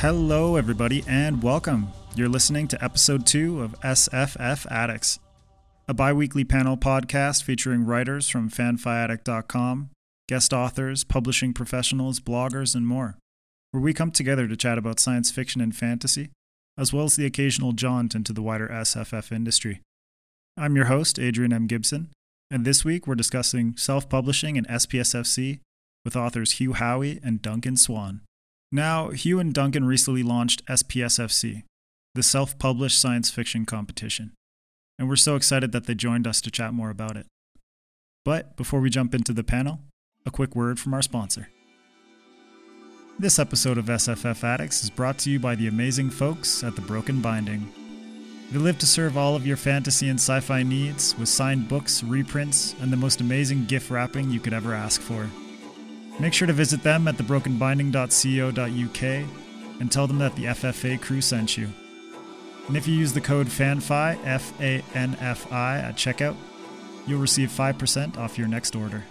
Hello, everybody, and welcome. You're listening to episode 2 of SFF Addicts, a bi-weekly panel podcast featuring writers from fanfiaddict.com, guest authors, publishing professionals, bloggers, and more, where we come together to chat about science fiction and fantasy, as well as the occasional jaunt into the wider SFF industry. I'm your host, Adrian M. Gibson, and this week we're discussing self-publishing and SPSFC with authors Hugh Howey and Duncan Swan. Now, Hugh and Duncan recently launched SPSFC, the self-published science fiction competition, and we're so excited that they joined us to chat more about it. But before we jump into the panel, a quick word from our sponsor. This episode of SFF Addicts is brought to you by the amazing folks at The Broken Binding. They live to serve all of your fantasy and sci-fi needs with signed books, reprints, and the most amazing gift wrapping you could ever ask for. Make sure to visit them at thebrokenbinding.co.uk and tell them that the FFA crew sent you. And if you use the code FANFI, F-A-N-F-I, at checkout, you'll receive 5% off your next order.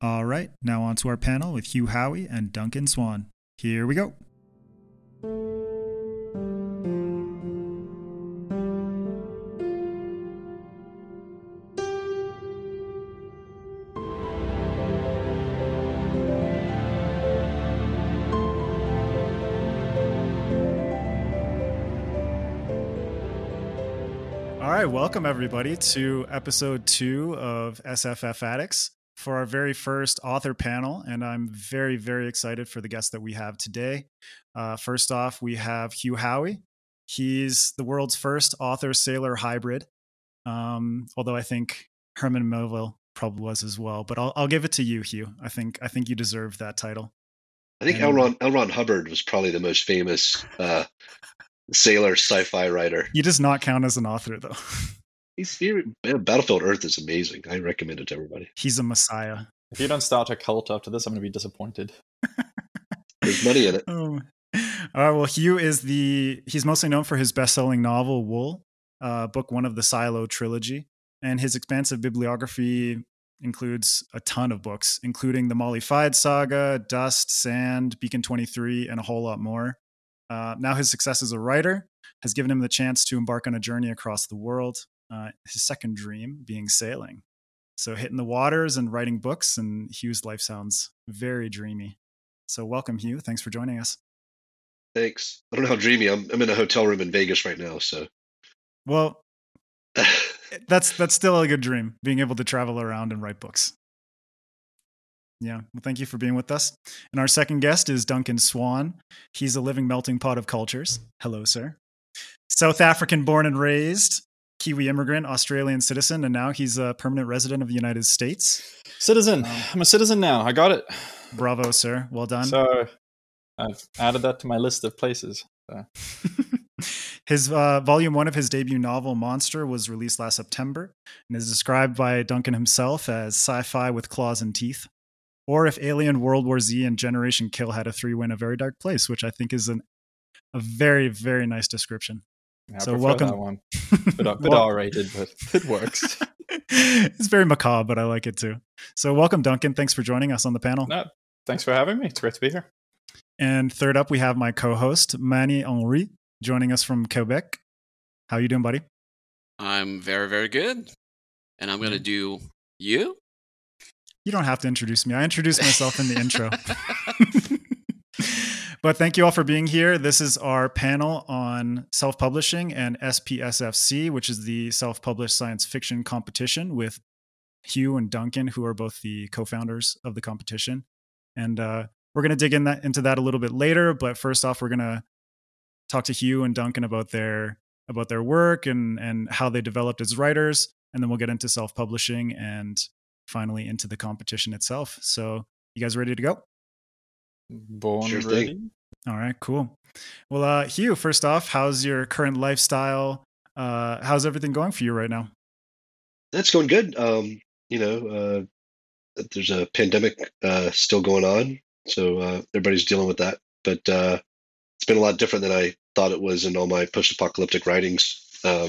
All right, now on to our panel with Hugh Howey and Duncan Swan. Here we go. Welcome, everybody, to episode 2 of SFF Addicts for our very first author panel, and I'm very, very excited for the guests that we have today. First off, we have Hugh Howey. He's the world's first author-sailor hybrid, although I think Herman Melville probably was as well, but I'll give it to you, Hugh. I think you deserve that title. I think L. Ron Hubbard was probably the most famous sailor sci-fi writer. He does not count as an author, though. Battlefield Earth is amazing. I recommend it to everybody. He's a messiah. If you don't start a cult after this, I'm going to be disappointed. There's money in it. Well, Hugh is he's mostly known for his best-selling novel, Wool, book one of the Silo trilogy. And his expansive bibliography includes a ton of books, including the Molly Fyde Saga, Dust, Sand, Beacon 23, and a whole lot more. Now his success as a writer has given him the chance to embark on a journey across the world, his second dream being sailing. So hitting the waters and writing books, and Hugh's life sounds very dreamy. So welcome, Hugh. Thanks for joining us. Thanks. I don't know how dreamy. I'm in a hotel room in Vegas right now, so. Well, that's still a good dream, being able to travel around and write books. Yeah. Well, thank you for being with us. And our second guest is Duncan Swan. He's a living melting pot of cultures. Hello, sir. South African born and raised, Kiwi immigrant, Australian citizen, and now he's a permanent resident of the United States. Citizen. I'm a citizen now. I got it. Bravo, sir. Well done. So I've added that to my list of places. So. His volume 1 of his debut novel, Monster, was released last September and is described by Duncan himself as sci-fi with claws and teeth. Or if Alien, World War Z, and Generation Kill had a three-win, A Very Dark Place, which I think is a very, very nice description. Yeah, so welcome. That one. Bit R-rated, but it works. It's very macabre, but I like it too. So welcome, Duncan. Thanks for joining us on the panel. No, thanks for having me. It's great to be here. And third up, we have my co-host, Manny Henri, joining us from Quebec. How you doing, buddy? I'm very, very good. And I'm going to do you. You don't have to introduce me. I introduced myself in the intro. But thank you all for being here. This is our panel on self-publishing and SPSFC, which is the self-published science fiction competition with Hugh and Duncan, who are both the co-founders of the competition. And we're going to dig into that a little bit later. But first off, we're going to talk to Hugh and Duncan about their work and how they developed as writers. And then we'll get into self-publishing and finally into the competition itself. So you guys ready to go? Born sure ready. Thing. All right, cool. Well, Hugh, first off, how's your current lifestyle? How's everything going for you right now? That's going good. There's a pandemic still going on. So everybody's dealing with that. But it's been a lot different than I thought it was in all my post-apocalyptic writings. A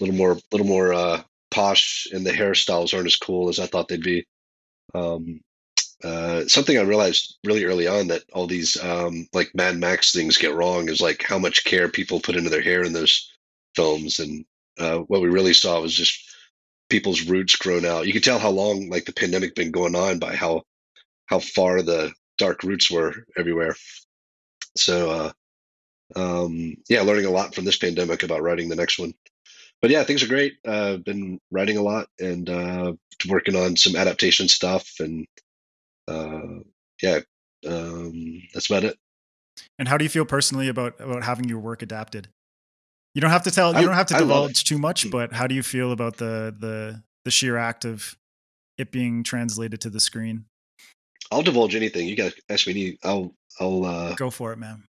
little more posh, and the hairstyles aren't as cool as I thought they'd be. Something I realized really early on that all these like Mad Max things get wrong is like how much care people put into their hair in those films. And what we really saw was just people's roots grown out. You could tell how long like the pandemic been going on by how far the dark roots were everywhere. So yeah, learning a lot from this pandemic about writing the next one. But yeah, things are great. I've been writing a lot and working on some adaptation stuff, and that's about it. And how do you feel personally about having your work adapted? You don't have to tell, you don't have to divulge too much, but how do you feel about the sheer act of it being translated to the screen? I'll divulge anything. You guys ask me any, I'll go for it, man.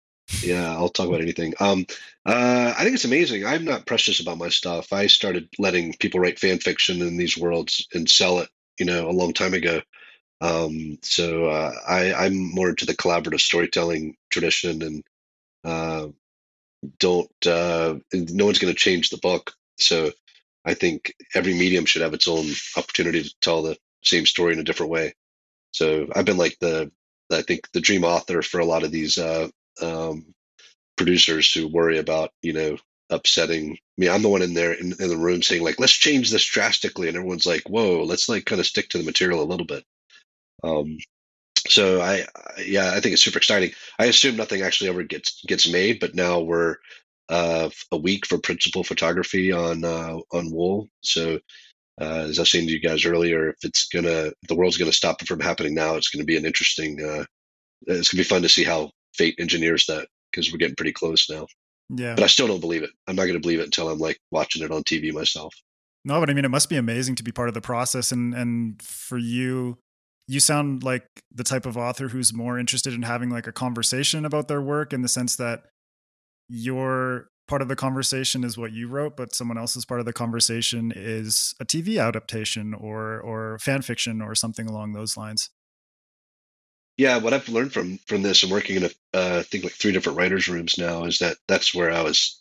Yeah, I'll talk about anything. I think it's amazing. I'm not precious about my stuff. I started letting people write fan fiction in these worlds and sell it, you know, a long time ago. I'm more into the collaborative storytelling tradition, and no one's going to change the book. So I think every medium should have its own opportunity to tell the same story in a different way. So I've been like the dream author for a lot of these producers who worry about, you know, upsetting me. I'm the one in there in the room saying like, let's change this drastically. And everyone's like, whoa, let's like kind of stick to the material a little bit. I think it's super exciting. I assume nothing actually ever gets made, but now we're a week for principal photography on Wool. So as I was saying to you guys earlier, if the world's gonna stop it from happening now, it's gonna be an interesting. It's gonna be fun to see how fate engineers that, because we're getting pretty close now. Yeah, but I still don't believe it. I'm not gonna believe it until I'm like watching it on TV myself. No, but I mean, it must be amazing to be part of the process, and for you. You sound like the type of author who's more interested in having like a conversation about their work, in the sense that your part of the conversation is what you wrote, but someone else's part of the conversation is a TV adaptation or fan fiction or something along those lines. Yeah. What I've learned from this and working in I think like 3 different writers' rooms now is that that's where I was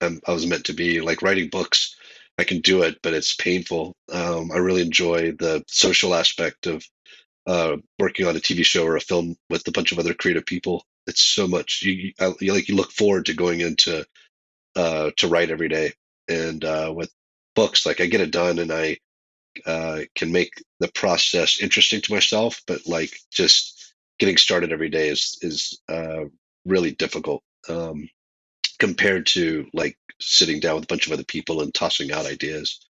meant to be. Like writing books, I can do it, but it's painful. I really enjoy the social aspect of, working on a TV show or a film with a bunch of other creative people. It's so much, you look forward to going into to write every day. And with books, like I get it done, and I can make the process interesting to myself, but like just getting started every day is really difficult compared to like sitting down with a bunch of other people and tossing out ideas.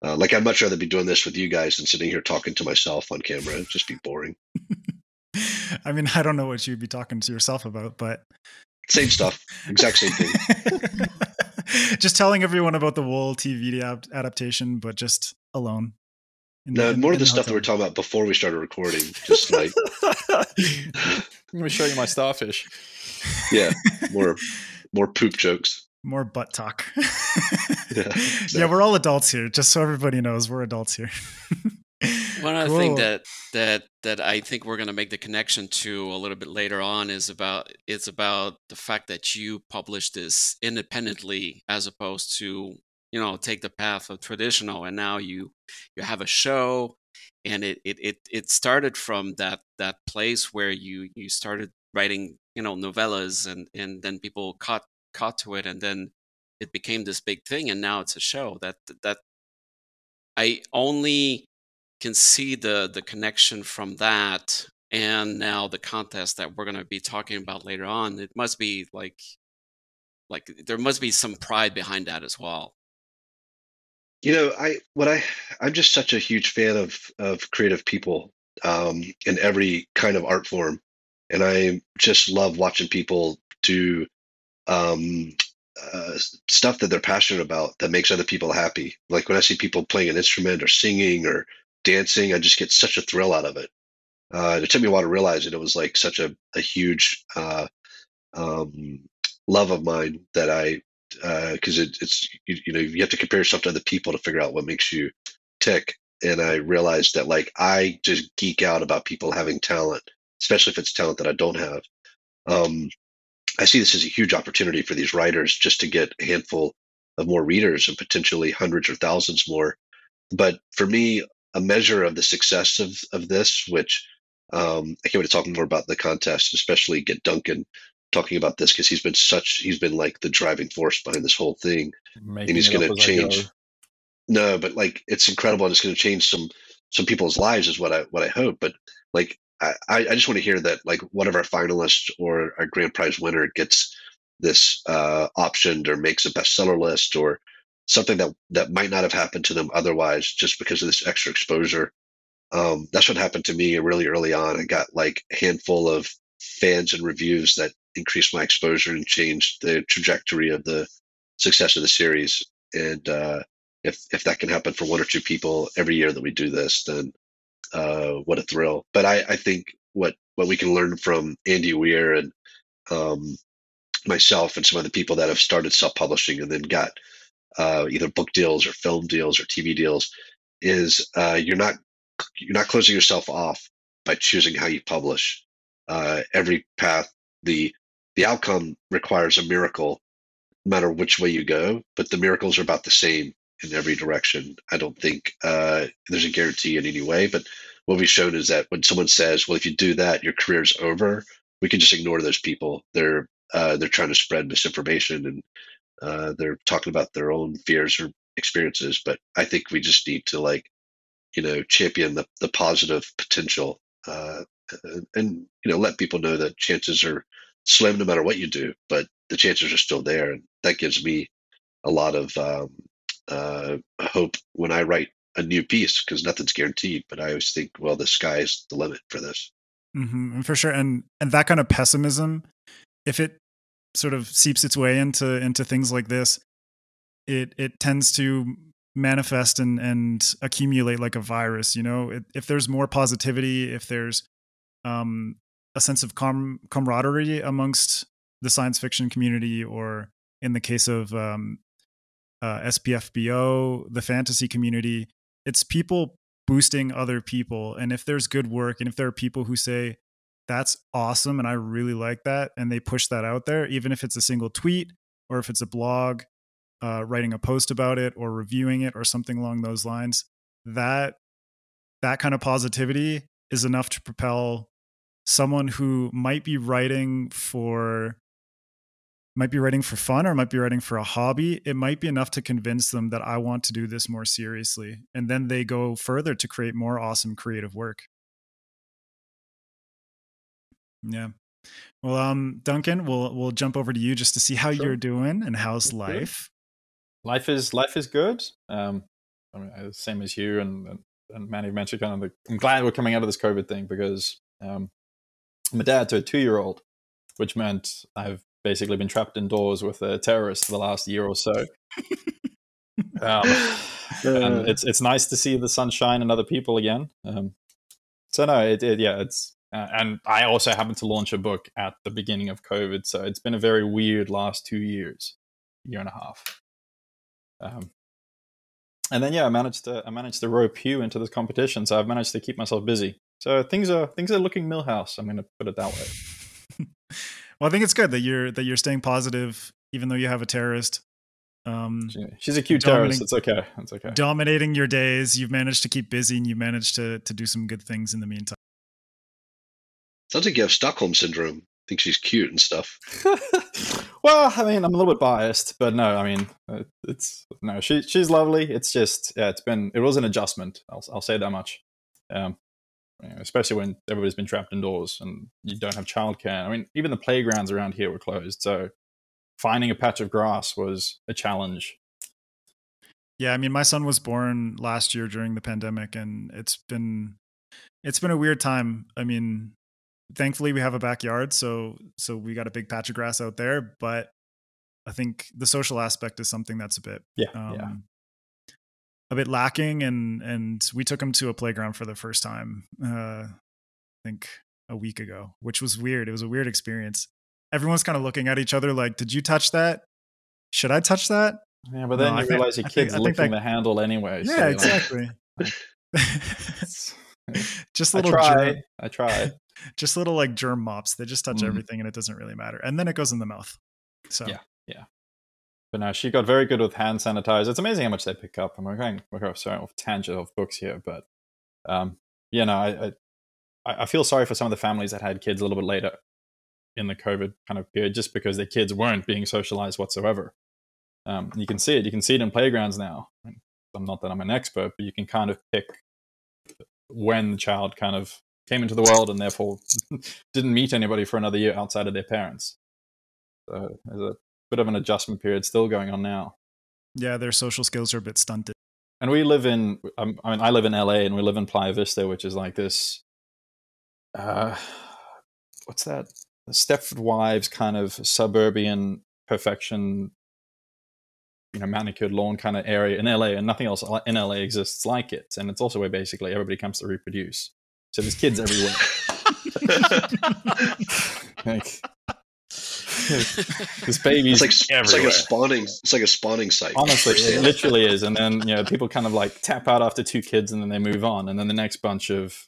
Like I'd much rather be doing this with you guys than sitting here talking to myself on camera. It'd just be boring. I mean, I don't know what you'd be talking to yourself about, but same stuff, exact same thing. Just telling everyone about the Wool TV adaptation, but just alone. More of the stuff that we're talking about before we started recording. Just like I'm gonna show you my starfish. Yeah, more poop jokes. More butt talk. Yeah, so. Yeah, we're all adults here. Just so everybody knows, we're adults here. One other thing that I think we're going to make the connection to a little bit later on is about the fact that you publish this independently, as opposed to, you know, take the path of traditional, and now you have a show, and it started from that place where you started writing, you know, novellas, and then people caught to it, and then it became this big thing, and now it's a show. That I only can see the connection from that, and now the contest that we're going to be talking about later on. It must be like there must be some pride behind that as well. You know, I'm just such a huge fan of creative people in every kind of art form, and I just love watching people do. Stuff that they're passionate about that makes other people happy. Like when I see people playing an instrument or singing or dancing, I just get such a thrill out of it. It took me a while to realize it. It was like such a huge love of mine that I, because it's you know, you have to compare yourself to other people to figure out what makes you tick. And I realized that like I just geek out about people having talent, especially if it's talent that I don't have. I see this as a huge opportunity for these writers just to get a handful of more readers and potentially hundreds or thousands more. But for me, a measure of the success of this, which I can't wait to talk more about the contest, especially get Duncan talking about this because he's been like the driving force behind this whole thing. Making and he's going to change. No, but like, it's incredible. And it's going to change some people's lives is what I hope. But like, I just want to hear that like one of our finalists or our grand prize winner gets this optioned or makes a bestseller list or something that might not have happened to them otherwise just because of this extra exposure. That's what happened to me really early on. I got like a handful of fans and reviews that increased my exposure and changed the trajectory of the success of the series. And if that can happen for one or two people every year that we do this, then what a thrill. But I think what we can learn from Andy Weir and myself and some other people that have started self-publishing and then got either book deals or film deals or TV deals is you're not closing yourself off by choosing how you publish. Every path, the outcome requires a miracle, no matter which way you go, but the miracles are about the same in every direction. I don't think there's a guarantee in any way, but what we've shown is that when someone says, well, if you do that, your career's over, we can just ignore those people. They're trying to spread misinformation and they're talking about their own fears or experiences. But I think we just need to champion the positive potential and let people know that chances are slim no matter what you do, but the chances are still there. And that gives me a lot of hope when I write a new piece because nothing's guaranteed, but I always think, well, the sky's the limit for this. Mm-hmm, for sure. And that kind of pessimism, if it sort of seeps its way into things like this, it tends to manifest and accumulate like a virus. If there's more positivity, if there's a sense of camaraderie amongst the science fiction community, or in the case of SPFBO, the fantasy community, it's people boosting other people. And if there's good work and if there are people who say, that's awesome and I really like that, and they push that out there, even if it's a single tweet or if it's a blog, writing a post about it or reviewing it or something along those lines, that kind of positivity is enough to propel someone who might be writing for fun or might be writing for a hobby. It might be enough to convince them that I want to do this more seriously. And then they go further to create more awesome creative work. Yeah. Well, Duncan, we'll jump over to you just to see how you're doing and how's life. Life is good. Same as you and Manny mentioned, I'm glad we're coming out of this COVID thing because I'm a dad to a 2-year-old, which meant I've basically been trapped indoors with a terrorist for the last year or so. And it's nice to see the sunshine and other people again. And I also happened to launch a book at the beginning of COVID. So it's been a very weird last 2 years, year and a half. I managed to rope Hugh into this competition. So I've managed to keep myself busy. So things are looking Millhouse. I'm going to put it that way. Well, I think it's good that you're staying positive, even though you have a terrorist. She's a cute terrorist. It's okay. It's okay. Dominating your days. You've managed to keep busy and you managed to do some good things in the meantime. Sounds like you have Stockholm syndrome. I think she's cute and stuff. Well, I mean, I'm a little bit biased, but no, I mean, she's lovely. It's just, it was an adjustment. I'll say that much. Especially when everybody's been trapped indoors and you don't have childcare. I mean, even the playgrounds around here were closed. So finding a patch of grass was a challenge. Yeah. I mean, my son was born last year during the pandemic and it's been a weird time. I mean, thankfully we have a backyard, so we got a big patch of grass out there, but I think the social aspect is something that's a bit lacking, and we took him to a playground for the first time, I think a week ago, which was weird. It was a weird experience. Everyone's kind of looking at each other like, did you touch that? Should I touch that? Yeah, but then you realize your kid's licking the handle anyway. Yeah, so exactly. Just little I try. Just little like germ mops. They just touch everything and it doesn't really matter. And then it goes in the mouth. So yeah. But no, she got very good with hand sanitizer. It's amazing how much they pick up. I'm going off tangent of books here, but I feel sorry for some of the families that had kids a little bit later in the COVID kind of period, just because their kids weren't being socialized whatsoever. You can see it. You can see it in playgrounds now. I'm not that I'm an expert, but you can kind of pick when the child kind of came into the world and therefore didn't meet anybody for another year outside of their parents. So there's a bit of an adjustment period still going on now. Yeah, their social skills are a bit stunted. And we live in, I live in LA, and we live in Playa Vista, which is like this, what's that? The Stepford Wives kind of suburban perfection, you know, manicured lawn kind of area in LA, and nothing else in LA exists like it. And it's also where basically everybody comes to reproduce. So there's kids everywhere. Like, this baby, it's like a spawning site. Honestly, it literally is. And then, you know, people kind of like tap out after two kids, and then they move on, and then the next bunch of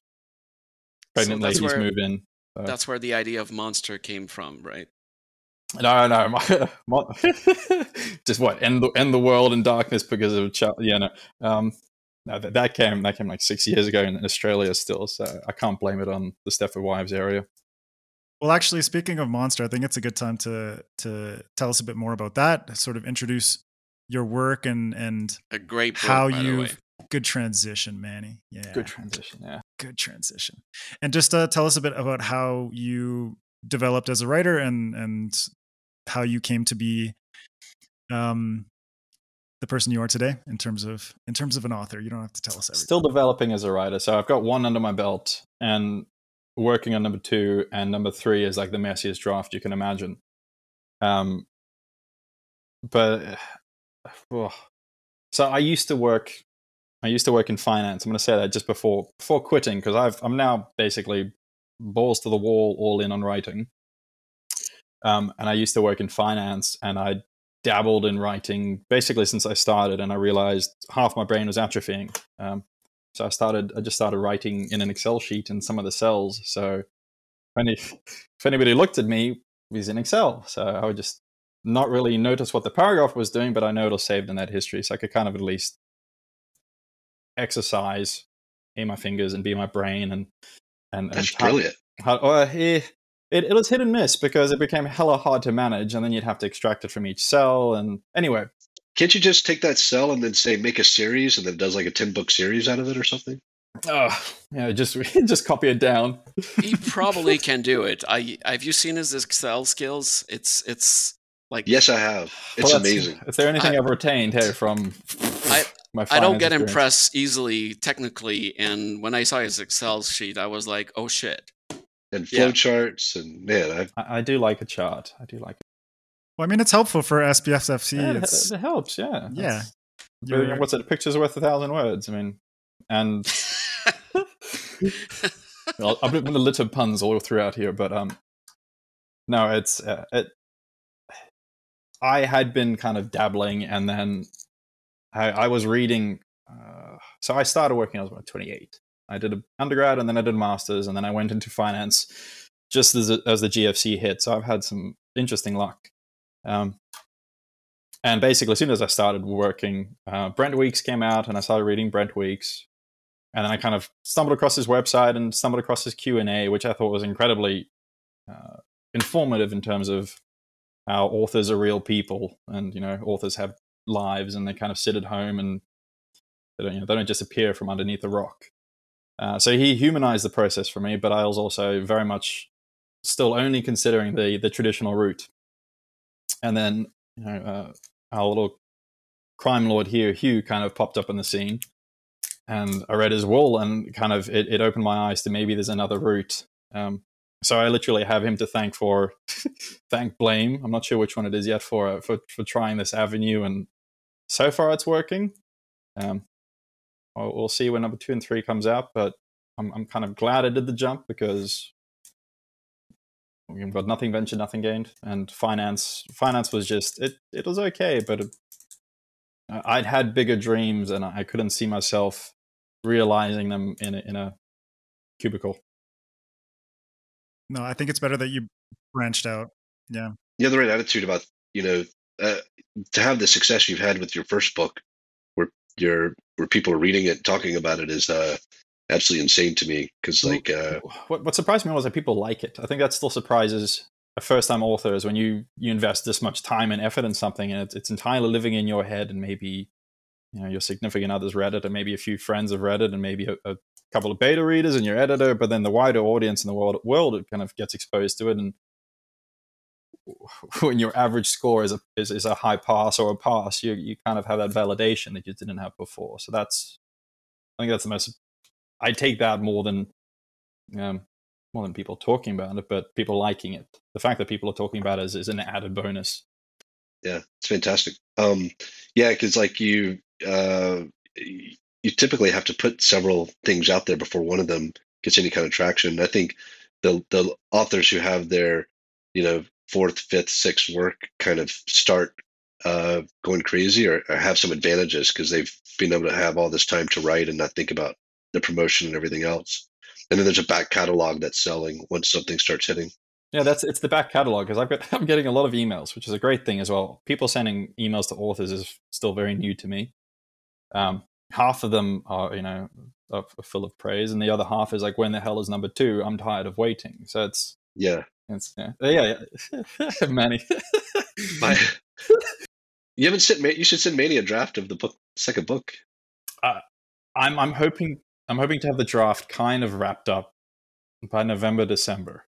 pregnant ladies move in. That's where the idea of Monster came from, right? No, just what end the world in darkness because of a child. Yeah, no, that came like 6 years ago in Australia still, so I can't blame it on the Stepford Wives area. Well, actually, speaking of Monster, I think it's a good time to tell us a bit more about that. Sort of introduce your work and a great book, how you good transition, Manny. Yeah, good transition. Yeah, good transition. And just tell us a bit about how you developed as a writer and how you came to be the person you are today in terms of an author. You don't have to tell us everything. Still developing as a writer, so I've got one under my belt and working on number two, and number three is like the messiest draft you can imagine. So I used to work in finance. I'm going to say that just before quitting, because I'm now basically balls to the wall, all in on writing. And I used to work in finance, and I dabbled in writing basically since I started, and I realized half my brain was atrophying. So I just started writing in an Excel sheet in some of the cells. So if anybody looked at me, it was in Excel. So I would just not really notice what the paragraph was doing, but I know it was saved in that history. So I could kind of at least exercise A, my fingers, and B, my brain. And that's brilliant. It was hit and miss because it became hella hard to manage, and then you'd have to extract it from each cell. And anyway. Can't you just take that cell and then say make a series, and then it does like a 10-book series out of it or something? Oh, yeah, just copy it down. He probably can do it. Have you seen his Excel skills? It's like, yes, I have. It's amazing. Is there anything I've retained here from my finance? I don't get impressed easily technically, and when I saw his Excel sheet, I was like, oh shit. And flowcharts, and man, I do like a chart. I do like. Well, I mean, it's helpful for SPSFC. Yeah, it helps, yeah. Yeah. What's it? Pictures worth 1,000 words. I mean, and I've been a litter puns all throughout here, but no, it's I had been kind of dabbling, and then I was reading. So I started working. I was about 28. I did an undergrad, and then I did a master's, and then I went into finance just as the GFC hit. So I've had some interesting luck. And basically, as soon as I started working, Brent Weeks came out, and I started reading Brent Weeks, and then I kind of stumbled across his website and stumbled across his Q&A, which I thought was incredibly informative in terms of how authors are real people, and you know, authors have lives, and they kind of sit at home, and they don't just appear from underneath a rock. So he humanized the process for me, but I was also very much still only considering the traditional route. And then, you know, our little crime lord here, Hugh, kind of popped up on the scene, and I read his Wool, and kind of it opened my eyes to maybe there's another route. So I literally have him to thank for, blame. I'm not sure which one it is yet for trying this avenue, and so far it's working. We'll see when number 2 and 3 comes out, but I'm kind of glad I did the jump, because we've got nothing ventured, nothing gained, and finance was just it was okay, but I'd had bigger dreams, and I couldn't see myself realizing them in a cubicle. No, I think it's better that you branched out. Yeah, you have the right attitude about, you know, to have the success you've had with your first book, where people are reading it, talking about it, is absolutely insane to me, because like what surprised me was that people like it. I think that still surprises a first-time author, is when you invest this much time and effort in something and it's entirely living in your head, and maybe your significant other's read it, and maybe a few friends have read it, and maybe a couple of beta readers and your editor, but then the wider audience in the world it kind of gets exposed to it. And when your average score is a high pass or a pass, you kind of have that validation that you didn't have before. So I think that's the most, I take that more than people talking about it, but people liking it. The fact that people are talking about it is an added bonus. Yeah, it's fantastic. Yeah, because like you typically have to put several things out there before one of them gets any kind of traction. I think the authors who have their fourth, fifth, sixth work kind of start going crazy or have some advantages because they've been able to have all this time to write and not think about the promotion and everything else. And then there's a back catalog that's selling once something starts hitting. Yeah, it's the back catalog, because I'm getting a lot of emails, which is a great thing as well. People sending emails to authors is still very new to me. Half of them are, are full of praise, and the other half is like, when the hell is number two? I'm tired of waiting. So yeah. Manny. You haven't sent. You should send Manny a draft of the book, second book. I'm hoping to have the draft kind of wrapped up by November, December,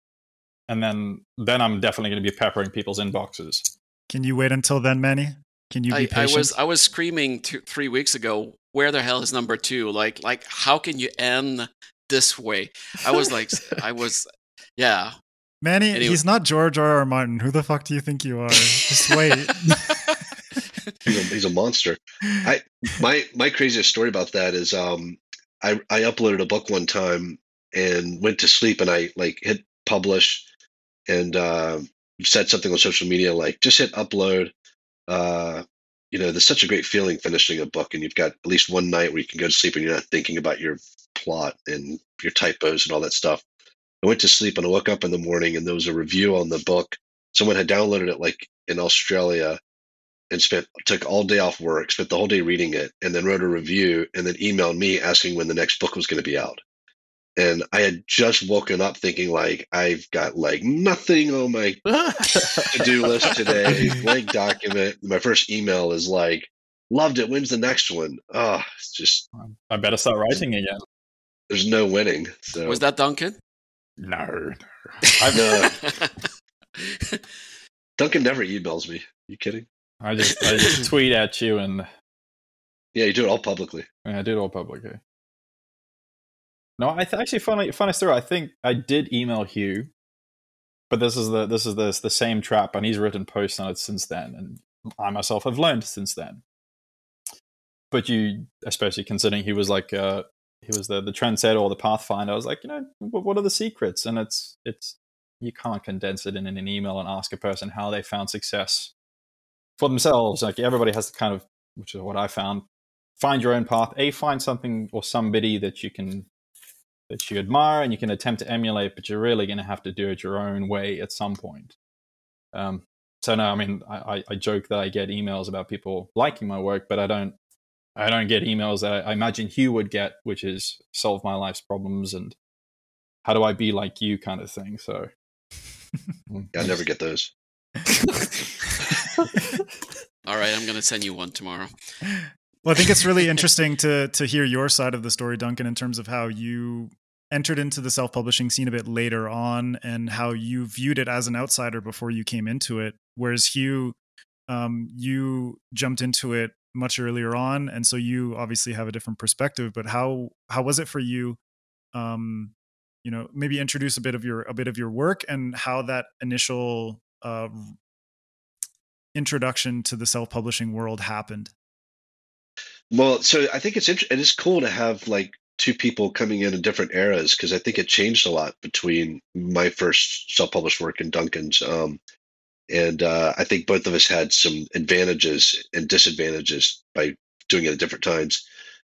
and then I'm definitely going to be peppering people's inboxes. Can you wait until then, Manny? Can you be patient? I was screaming 3 weeks ago, where the hell is number two? Like how can you end this way? Yeah. Manny, anyway. He's not George R. R. Martin. Who the fuck do you think you are? Just wait. He's a monster. My craziest story about that is I uploaded a book one time and went to sleep, and I hit publish and said something on social media like, just hit upload. There's such a great feeling finishing a book, and you've got at least one night where you can go to sleep and you're not thinking about your plot and your typos and all that stuff. I went to sleep and I woke up in the morning and there was a review on the book. Someone had downloaded it in Australia and took all day off work, spent the whole day reading it, and then wrote a review and then emailed me asking when the next book was going to be out. And I had just woken up thinking I've got nothing on my to-do list today, blank document. My first email is loved it. When's the next one? Oh, it's just, I better start writing again. There's no winning. So. Was that Duncan? No. Duncan never emails me. Are you kidding? I just tweet at you and... Yeah, you do it all publicly. Yeah, I do it all publicly. No, actually, funny story. I think I did email Hugh, but this is the same trap, and he's written posts on it since then, and I myself have learned since then. But especially considering he was he was the trendsetter or the pathfinder, I was like, what are the secrets? And it's you can't condense it in an email and ask a person how they found success for themselves. Everybody has to kind of, which is what I found, find your own path. Find something or somebody that you admire and you can attempt to emulate, but you're really going to have to do it your own way at some point. I joke that I get emails about people liking my work, but I don't get emails that I imagine Hugh would get, which is solve my life's problems and how do I be like you kind of thing. So I never get those. All right, I'm going to send you one tomorrow. Well, I think it's really interesting to hear your side of the story, Duncan, in terms of how you entered into the self-publishing scene a bit later on and how you viewed it as an outsider before you came into it. Whereas Hugh, you jumped into it much earlier on, and so you obviously have a different perspective. But how was it for you? Maybe introduce a bit of your work and how that initial introduction to the self-publishing world happened. Well, so I think it is cool to have two people coming in different eras, because I think it changed a lot between my first self-published work and Duncan's. I think both of us had some advantages and disadvantages by doing it at different times.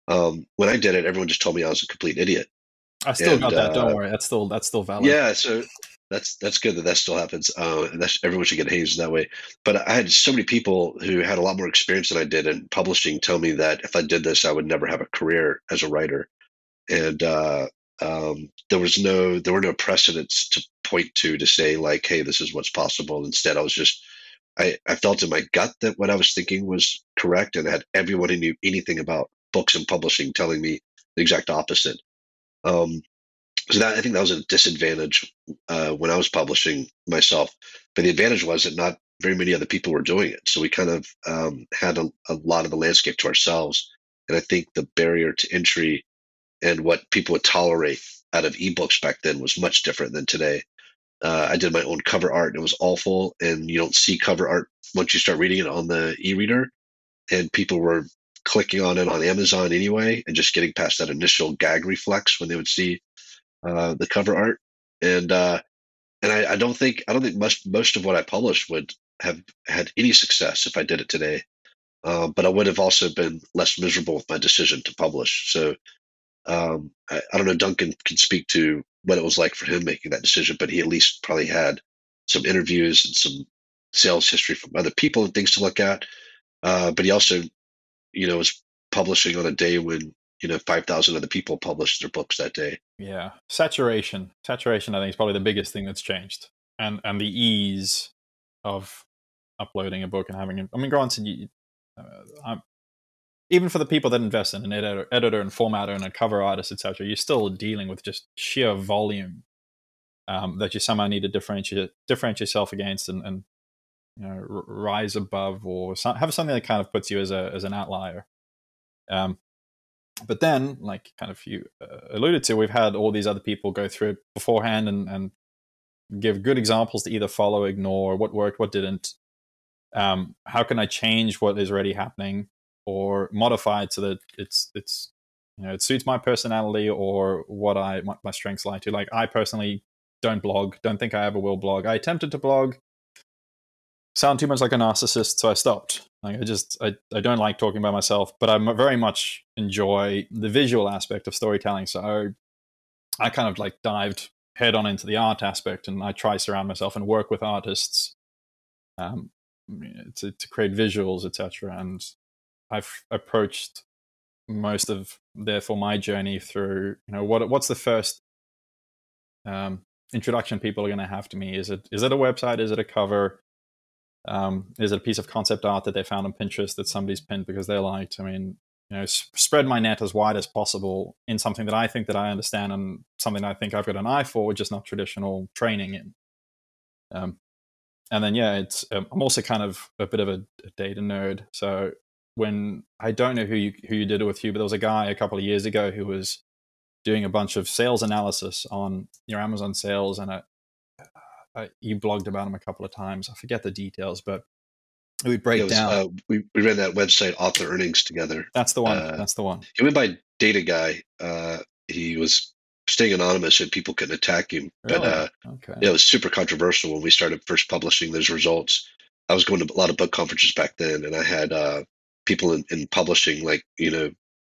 When I did it, everyone just told me I was a complete idiot. I still got that. Don't worry. That's still valid. Yeah. So that's good that still happens. Everyone should get hazed that way. But I had so many people who had a lot more experience than I did in publishing tell me that if I did this, I would never have a career as a writer. And there were no precedents to point to say like, hey, this is what's possible. Instead, I was just, I felt in my gut that what I was thinking was correct, and I had everyone who knew anything about books and publishing telling me the exact opposite. So that, I think that was a disadvantage when I was publishing myself. But the advantage was that not very many other people were doing it. So we kind of had a lot of the landscape to ourselves. And I think the barrier to entry and what people would tolerate out of ebooks back then was much different than today. I did my own cover art, and it was awful. And you don't see cover art once you start reading it on the e-reader. And people were clicking on it on Amazon anyway, and just getting past that initial gag reflex when they would see the cover art. And I don't think most of what I published would have had any success if I did it today. But I would have also been less miserable with my decision to publish. So I don't know, Duncan can speak to what it was like for him making that decision, but he at least probably had some interviews and some sales history from other people and things to look at. But he also, was publishing on a day when, 5,000 other people published their books that day. Yeah. Saturation, I think, is probably the biggest thing that's changed. And the ease of uploading a book and having it. I mean, granted, even for the people that invest in an editor and formatter and a cover artist, etc., you're still dealing with just sheer volume that you somehow need to differentiate yourself against and rise above, or have something that kind of puts you as an outlier. But then, like kind of you alluded to, we've had all these other people go through it beforehand and give good examples to either follow, ignore, what worked, what didn't. How can I change what is already happening or modify it so that it suits my personality or what my strengths lie to. Like, I personally don't blog, don't think I ever will blog. I attempted to blog, sound too much like a narcissist, so I stopped. Like, I don't like talking about myself, but I very much enjoy the visual aspect of storytelling. So I kind of like dived head on into the art aspect, and I try to surround myself and work with artists to create visuals, etc. And I've approached most of, therefore, my journey through, what's the first introduction people are going to have to me? Is it a website? Is it a cover? Is it a piece of concept art that they found on Pinterest that somebody's pinned because they liked? I mean, spread my net as wide as possible in something that I think that I understand and something I think I've got an eye for, just not traditional training in. And then, it's I'm also kind of a bit of a data nerd. So when I don't know who you did it with, Hugh, but there was a guy a couple of years ago who was doing a bunch of sales analysis on your Amazon sales, and you blogged about him a couple of times. I forget the details, but we break down. We ran that website, Author Earnings, together. That's the one. He went by Data Guy. He was staying anonymous and people couldn't attack him. Really? But okay. It was super controversial when we started first publishing those results. I was going to a lot of book conferences back then, and I had people in publishing, like,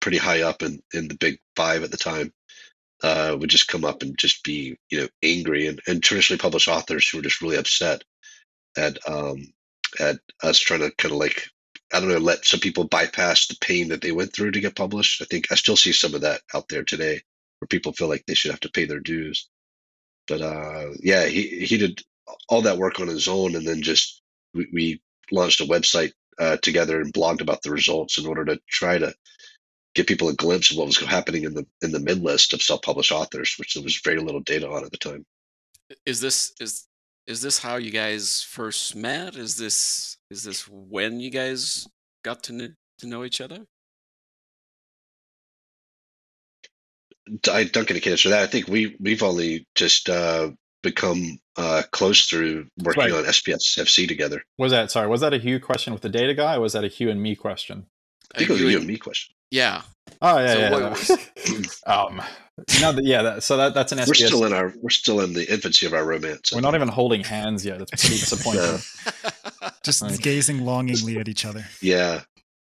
pretty high up in the Big Five at the time. Would just come up and just be, angry and traditionally published authors who were just really upset at us trying to kind of like, I don't know, let some people bypass the pain that they went through to get published. I think I still see some of that out there today where people feel like they should have to pay their dues. But he did all that work on his own, and then just we launched a website together and blogged about the results in order to try to give people a glimpse of what was happening in the mid list of self-published authors, which there was very little data on at the time. Is this how you guys first met? Is this when you guys got to know each other? Duncan can answer that. I think we've only just become close through working on SPSFC together. Was that a Hugh question with the Data Guy, or was that a Hugh and me question? I think it was a Hugh and me question. Yeah. Oh yeah. So yeah. That's an SPS. We're still in the infancy of our romance. We're not even holding hands yet. It's pretty disappointing. Just gazing longingly at each other. Yeah.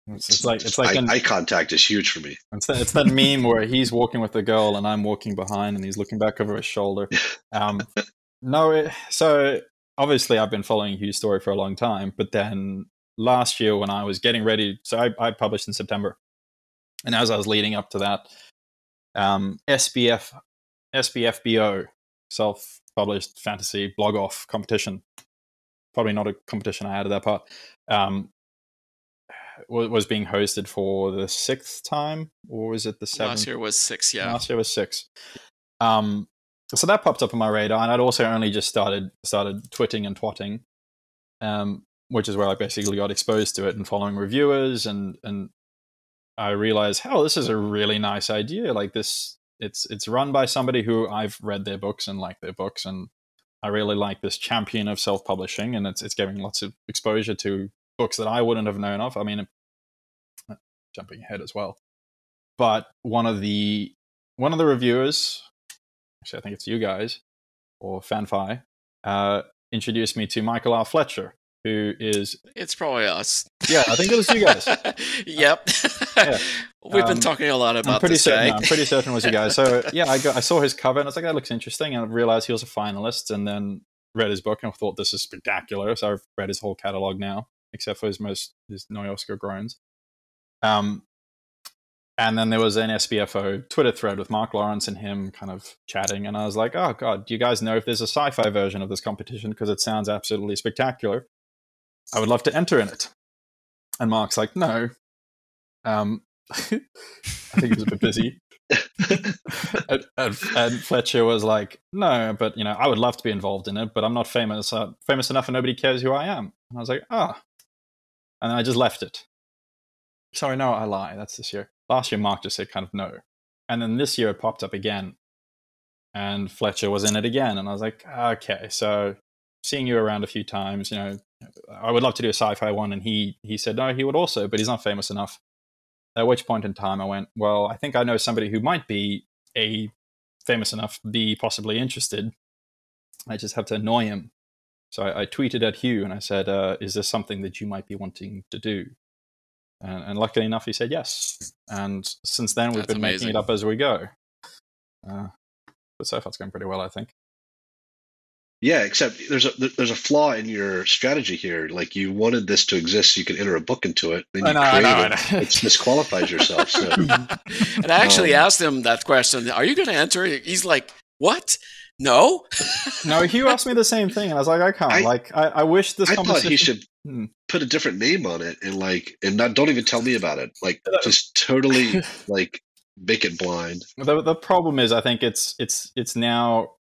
It's like eye contact is huge for me. It's that meme where he's walking with a girl and I'm walking behind, and he's looking back over his shoulder. So obviously I've been following Hugh's story for a long time, but then last year when I was getting ready, so I published in September. And as I was leading up to that, SPFBO, self-published fantasy blog off competition. Probably not a competition I added that part. Was being hosted for the 6th time, or was it the 7th? Last year was 6, yeah. Last year was 6. So that popped up on my radar, and I'd also only just started twitting and twatting, which is where I basically got exposed to it and following reviewers, and I realized, hell, this is a really nice idea. Like this, it's run by somebody who I've read their books and like their books, and I really like this champion of self-publishing, and it's giving lots of exposure to books that I wouldn't have known of. I mean, jumping ahead as well, but one of the reviewers, actually I think it's you guys or FANFI, introduced me to Michael R. Fletcher, who is... It's probably us. Yeah, I think it was you guys. Yep. Yeah. We've been talking a lot about this guy. I'm pretty certain it was you guys. So yeah, I saw his cover and I was like, that looks interesting. And I realized he was a finalist, and then read his book and I thought, this is spectacular. So I've read his whole catalog now, except for his Noyoska groans. And then there was an SPFO Twitter thread with Mark Lawrence and him kind of chatting. And I was like, oh God, do you guys know if there's a sci-fi version of this competition? Because it sounds absolutely spectacular. I would love to enter in it. And Mark's like, no. I think he was a bit busy. and Fletcher was like, no, but you know, I would love to be involved in it, but I'm not famous enough and nobody cares who I am. And I was like, ah. And then I just left it. Sorry, no, I lie. That's this year. Last year, Mark just said kind of no. And then this year it popped up again. And Fletcher was in it again. And I was like, okay, so seeing you around a few times, you know, I would love to do a sci-fi one. And he said, no, he would also, but he's not famous enough. At which point in time I went, well, I think I know somebody who might be A, famous enough, B, possibly interested. I just have to annoy him. So I tweeted at Hugh and I said, is this something that you might be wanting to do? And luckily enough, he said yes. And since then, we've been making it up as we go. But so far, it's going pretty well, I think. Yeah, except there's a flaw in your strategy here. Like, you wanted this to exist so you could enter a book into it. Then you I know. It disqualifies yourself. So. And I actually asked him that question. Are you going to enter? He's like, what? No? No, Hugh asked me the same thing. And I was like, I can't. I wish this conversation... thought he should put a different name on it and don't even tell me about it. Like, just totally, like, make it blind. The problem is, I think it's now...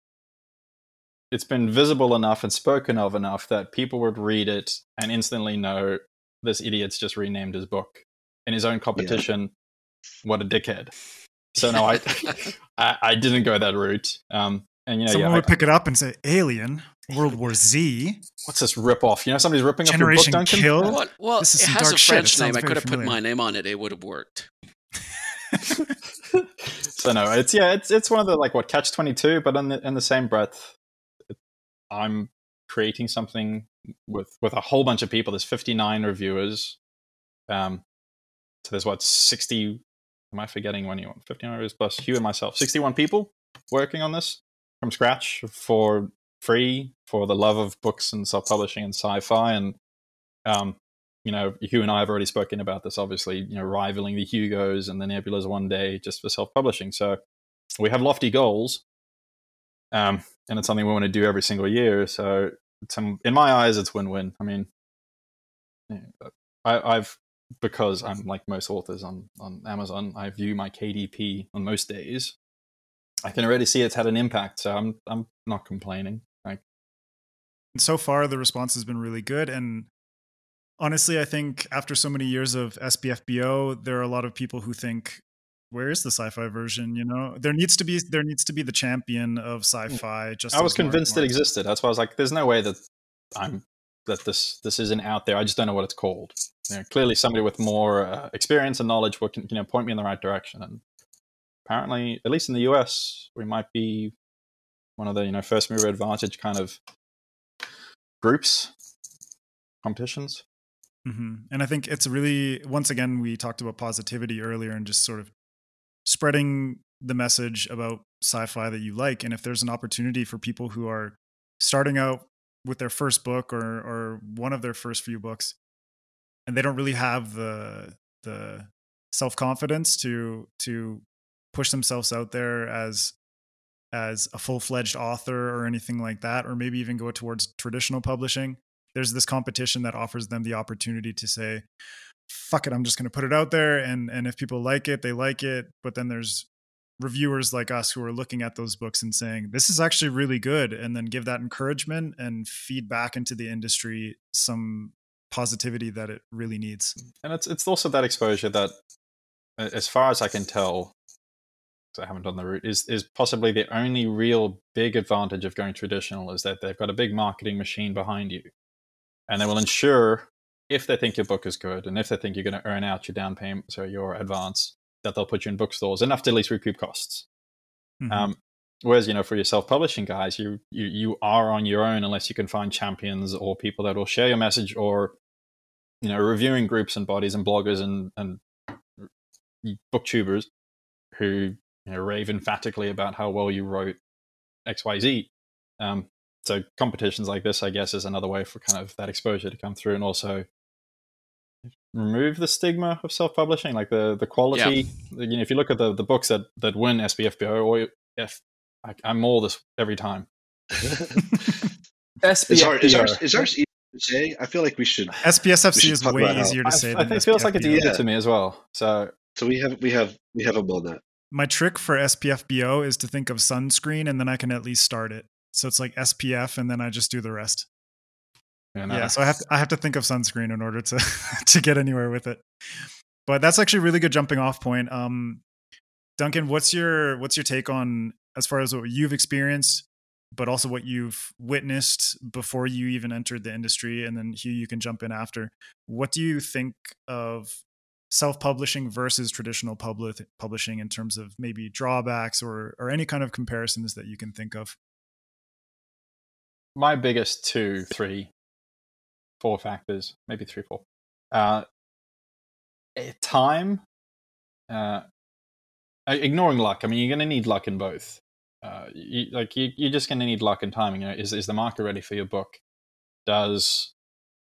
It's been visible enough and spoken of enough that people would read it and instantly know this idiot's just renamed his book in his own competition. Yeah. What a dickhead. So no, I didn't go that route. And you know, someone would pick it up and say, Alien, World War Z. What's this ripoff? You know, somebody's ripping up your book, Duncan? Kill. Well, this is it has a French name. I could have put my name on it. It would have worked. So no, it's one of the, like, what, Catch-22, but in the same breath. I'm creating something with a whole bunch of people. There's 59 reviewers. So there's what, 60? Am I forgetting when you want 59 reviewers plus Hugh and myself? 61 people working on this from scratch for free for the love of books and self-publishing and sci-fi. And you know, Hugh and I have already spoken about this. Obviously, you know, rivaling the Hugos and the Nebulas one day just for self-publishing. So we have lofty goals. And it's something we want to do every single year. So in my eyes, it's win-win. I mean, because I'm like most authors on Amazon, I view my KDP on most days. I can already see it's had an impact. So I'm not complaining. Like, so far, the response has been really good. And honestly, I think after so many years of SPFBO, there are a lot of people who think, where is the sci-fi version? You know, there needs to be the champion of sci-fi. Just I was convinced it existed. That's why I was like, there's no way that this isn't out there. I just don't know what it's called. You know, clearly somebody with more experience and knowledge can, you know, point me in the right direction. And apparently, at least in the US, we might be one of the, you know, first mover advantage kind of groups, competitions. Mm-hmm. And I think it's really, once again, we talked about positivity earlier and just sort of spreading the message about sci-fi that you like. And if there's an opportunity for people who are starting out with their first book or one of their first few books, and they don't really have the self-confidence to push themselves out there as a full-fledged author or anything like that, or maybe even go towards traditional publishing. There's this competition that offers them the opportunity to say, fuck it, I'm just going to put it out there. And if people like it, they like it. But then there's reviewers like us who are looking at those books and saying, this is actually really good. And then give that encouragement and feed back into the industry some positivity that it really needs. And it's also that exposure that, as far as I can tell, I haven't done the route, is possibly the only real big advantage of going traditional, is that they've got a big marketing machine behind you. And they will ensure, if they think your book is good and if they think you're going to earn out your down payment, so your advance, that they'll put you in bookstores enough to at least recoup costs. Mm-hmm. Whereas, you know, for your self-publishing guys, you are on your own unless you can find champions or people that will share your message, or, you know, reviewing groups and bodies and bloggers and booktubers who, you know, rave emphatically about how well you wrote XYZ. So competitions like this, I guess, is another way for kind of that exposure to come through, and also remove the stigma of self-publishing, like the quality. Yeah. You know, if you look at the books that win SPFBO, or I'm all this every time. SPFBO. Is ours easier to say? I feel like we should. SPSFC is way easier to say. I think it feels like it's easier to me as well. So we have a build that. My trick for SPFBO is to think of sunscreen, and then I can at least start it. So it's like SPF, and then I just do the rest. Yeah, nice. Yeah, so I have to think of sunscreen in order to to get anywhere with it. But that's actually a really good jumping off point. Duncan, what's your take on, as far as what you've experienced, but also what you've witnessed before you even entered the industry, and then Hugh, you can jump in after. What do you think of self-publishing versus traditional publishing in terms of maybe drawbacks or any kind of comparisons that you can think of? My biggest 4 factors, maybe 3, 4. Time, ignoring luck. I mean, you're going to need luck in both. You're just going to need luck and timing. You know, is the market ready for your book? Does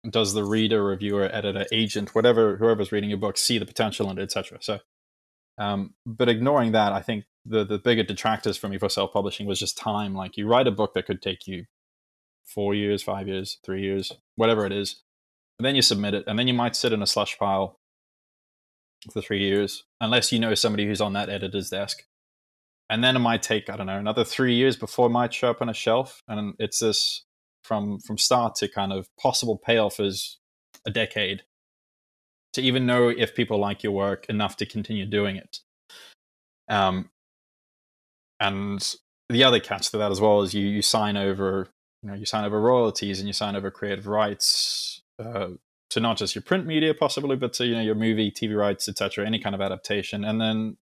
the reader, reviewer, editor, agent, whoever's reading your book, see the potential in it, etc. So, but ignoring that, I think the bigger detractors for me for self-publishing was just time. Like, you write a book that could take you 4 years, 5 years, 3 years, whatever it is. And then you submit it, and then you might sit in a slush pile for 3 years, unless you know somebody who's on that editor's desk. And then it might take, I don't know, another 3 years before it might show up on a shelf. And it's this from start to kind of possible payoff is a decade to even know if people like your work enough to continue doing it. And the other catch to that as well is you sign over. You know, you sign over royalties and you sign over creative rights to not just your print media, possibly, but to, you know, your movie, TV rights, etc., any kind of adaptation. And then,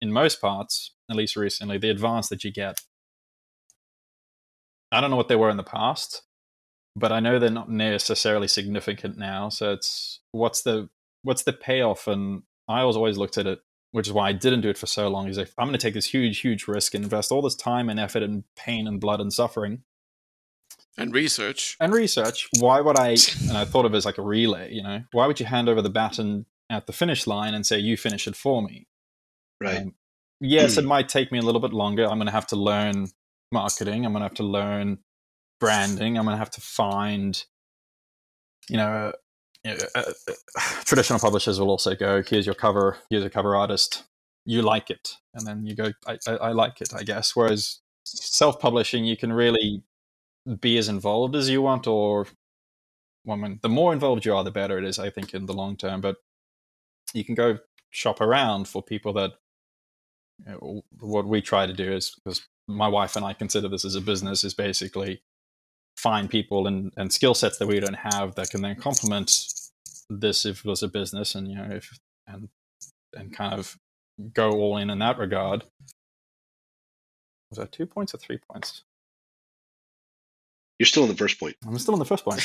in most parts, at least recently, the advance that you get, I don't know what they were in the past, but I know they're not necessarily significant now. So it's what's the payoff? And I always looked at it, which is why I didn't do it for so long. Is if I'm going to take this huge, huge risk and invest all this time and effort and pain and blood and suffering. And research. Why would I? And I thought of it as like a relay. You know, why would you hand over the baton at the finish line and say, "You finish it for me"? Right. Yes, it might take me a little bit longer. I'm going to have to learn marketing. I'm going to have to learn branding. I'm going to have to find, you know, traditional publishers will also go, "Here's your cover. Here's a cover artist. You like it," and then you go, "I like it, I guess." Whereas self-publishing, you can really be as involved as you want, or woman, the more involved you are, the better it is, I think, in the long term. But you can go shop around for people that, you know, what we try to do is, because my wife and I consider this as a business, is basically find people and skill sets that we don't have that can then complement this if it was a business, and, you know, if and kind of go all in that regard. Was that 2 points or 3 points? You're still in the first point. I'm still in the first point.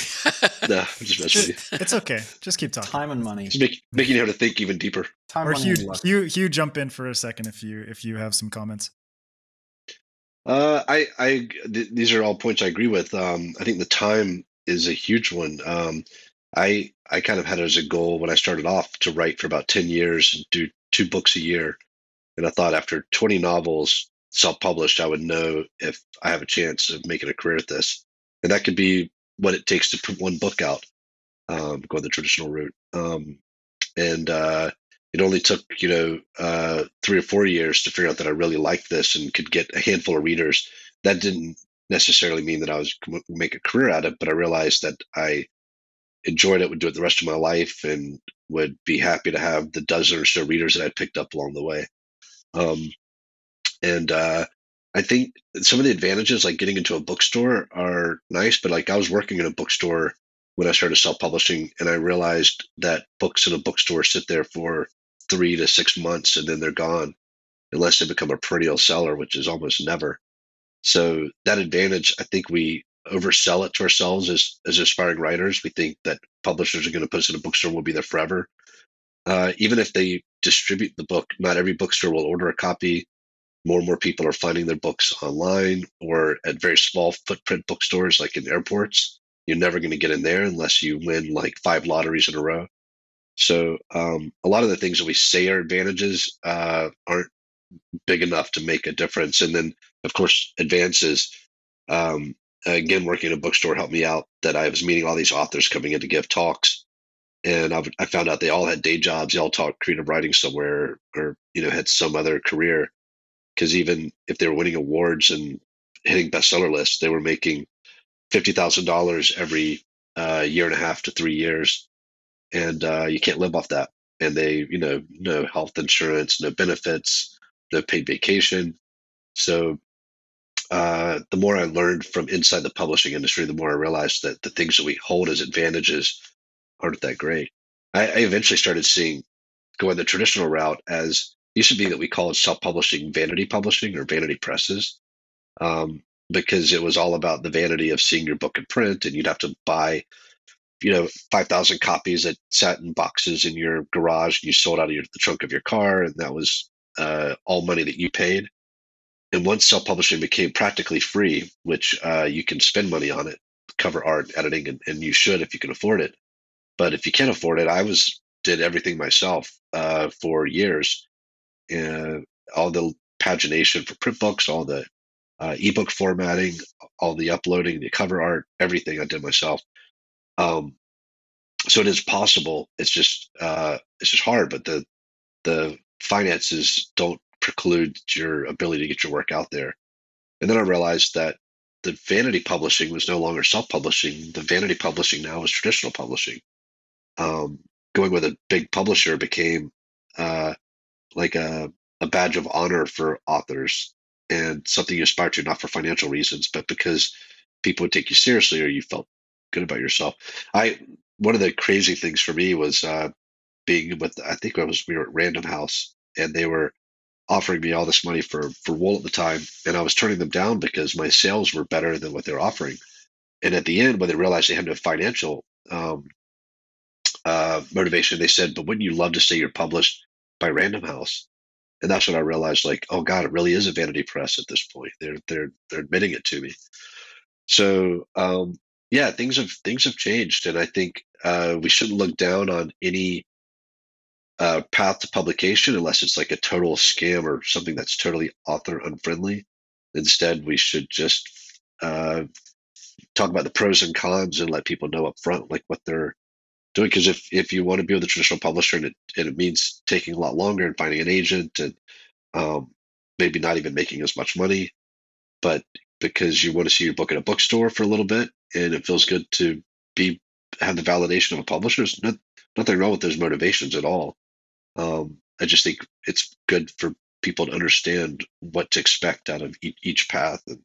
No, I'm just messing with you. It's okay. Just keep talking. Time and money. Just making you have to think even deeper. Time, or money, Hugh, and luck. Hugh, jump in for a second if you have some comments. These are all points I agree with. I think the time is a huge one. I kind of had it as a goal when I started off to write for about 10 years and do 2 books a year. And I thought after 20 novels self-published, I would know if I have a chance of making a career at this. And that could be what it takes to put one book out, going the traditional route. It only took, 3 or 4 years to figure out that I really liked this and could get a handful of readers. That didn't necessarily mean that I was make a career at it, but I realized that I enjoyed it, would do it the rest of my life, and would be happy to have the dozen or so readers that I picked up along the way. I think some of the advantages, like getting into a bookstore, are nice, but like I was working in a bookstore when I started self-publishing, and I realized that books in a bookstore sit there for 3 to 6 months and then they're gone, unless they become a perennial seller, which is almost never. So that advantage, I think we oversell it to ourselves as aspiring writers. We think that publishers are going to put us in a bookstore and we'll be there forever. Even if they distribute the book, not every bookstore will order a copy. More and more people are finding their books online or at very small footprint bookstores, like in airports. You're never going to get in there unless you win like 5 lotteries in a row. So a lot of the things that we say are advantages aren't big enough to make a difference. And then, of course, advances. Again, working in a bookstore helped me out, that I was meeting all these authors coming in to give talks. And I found out they all had day jobs. They all taught creative writing somewhere, or had some other career. Because even if they were winning awards and hitting bestseller lists, they were making $50,000 every year and a half to 3 years. And you can't live off that. And they, no health insurance, no benefits, no paid vacation. So the more I learned from inside the publishing industry, the more I realized that the things that we hold as advantages aren't that great. I eventually started seeing going the traditional route as used to be, that we called self-publishing vanity publishing or vanity presses, because it was all about the vanity of seeing your book in print, and you'd have to buy, 5,000 copies that sat in boxes in your garage and you sold out of the trunk of your car, and that was all money that you paid. And once self-publishing became practically free, which you can spend money on it, cover art, editing, and you should if you can afford it. But if you can't afford it, I did everything myself for years. All the pagination for print books, all the ebook formatting, all the uploading, the cover art, everything I did myself. So it is possible. It's just hard, but the finances don't preclude your ability to get your work out there. And then I realized that the vanity publishing was no longer self-publishing. The vanity publishing now is traditional publishing. Going with a big publisher became like a badge of honor for authors, and something you aspire to, not for financial reasons, but because people would take you seriously or you felt good about yourself. One of the crazy things for me was being with, we were at Random House, and they were offering me all this money for Wool at the time. And I was turning them down because my sales were better than what they were offering. And at the end, when they realized they had no financial motivation, they said, "But wouldn't you love to say you're published by Random House?" And that's when I realized, like, oh God, it really is a vanity press at this point. They're admitting it to me. So yeah, things have changed, and I think we shouldn't look down on any path to publication unless it's like a total scam or something that's totally author unfriendly. Instead, we should just talk about the pros and cons and let people know up front like what they're doing, because if you want to be with a traditional publisher, and it means taking a lot longer and finding an agent, and maybe not even making as much money, but because you want to see your book at a bookstore for a little bit, and it feels good to have the validation of a publisher, there's nothing wrong with those motivations at all. I just think it's good for people to understand what to expect out of each path, and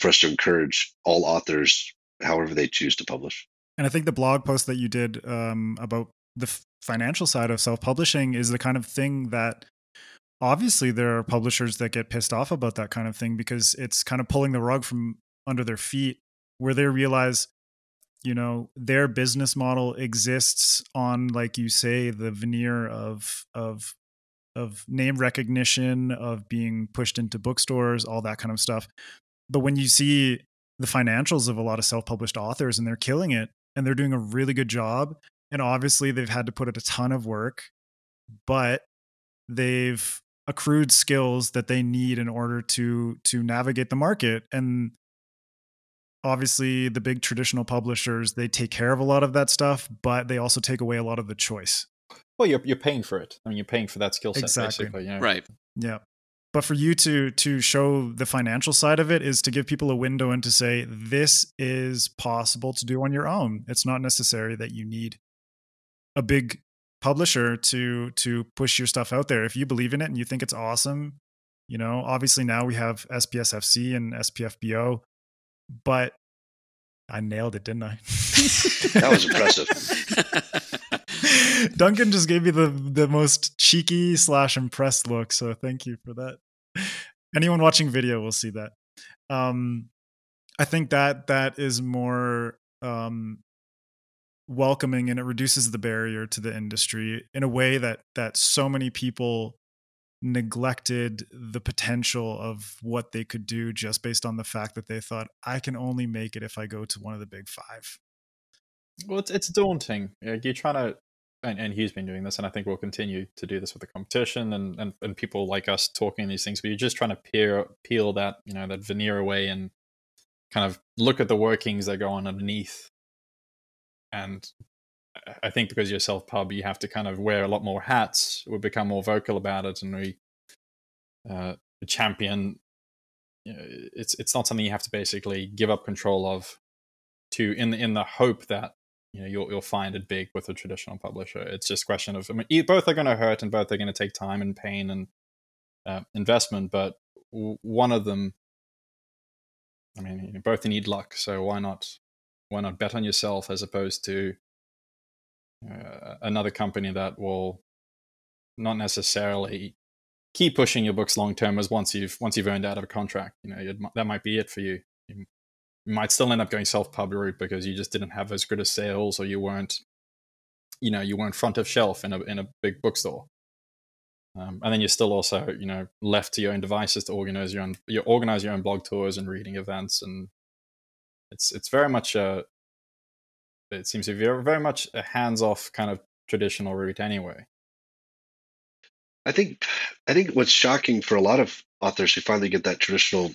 for us to encourage all authors, however they choose to publish. And I think the blog post that you did about the financial side of self-publishing is the kind of thing that obviously there are publishers that get pissed off about, that kind of thing, because it's kind of pulling the rug from under their feet, where they realize, their business model exists on, like you say, the veneer of name recognition, of being pushed into bookstores, all that kind of stuff. But when you see the financials of a lot of self-published authors, and they're killing it, and they're doing a really good job. And obviously they've had to put in a ton of work, but they've accrued skills that they need in order to navigate the market. And obviously the big traditional publishers, they take care of a lot of that stuff, but they also take away a lot of the choice. Well, you're paying for it. I mean, you're paying for that skill set, basically. You know? Right. Yeah. But for you to show the financial side of it is to give people a window and to say, this is possible to do on your own. It's not necessary that you need a big publisher to push your stuff out there. If you believe in it and you think it's awesome, you know, obviously now we have SPSFC and SPFBO, but I nailed it, didn't I? That was impressive. Duncan just gave me the most cheeky / impressed look, so thank you for that. Anyone watching video will see that. I think that is more welcoming, and it reduces the barrier to the industry in a way that so many people neglected the potential of what they could do just based on the fact that they thought, I can only make it if I go to one of the big five. Well, it's daunting. You're trying to, and Hugh's been doing this, and I think we'll continue to do this with the competition and people like us talking these things. But you're just trying to peel that, you know, that veneer away and kind of look at the workings that go on underneath. And I think because you're self-pub, you have to kind of wear a lot more hats. We become more vocal about it, and we champion. You know, it's not something you have to basically give up control of, to in the hope that, you know, you'll find it big with a traditional publisher. It's just a question of, I mean, both are going to hurt and both are going to take time and pain and investment, but one of them, I mean, you both need luck. So why not bet on yourself as opposed to another company that will not necessarily keep pushing your books long term, as once you've earned out of a contract, you know, that might be it for you. You might still end up going self-pub route because you just didn't have as good as sales, or you weren't front of shelf in a big bookstore, and then you're still also, you know, left to your own devices to organize your own blog tours and reading events, and it's very much it seems to be very much a hands-off kind of traditional route anyway. I think what's shocking for a lot of authors who finally get that traditional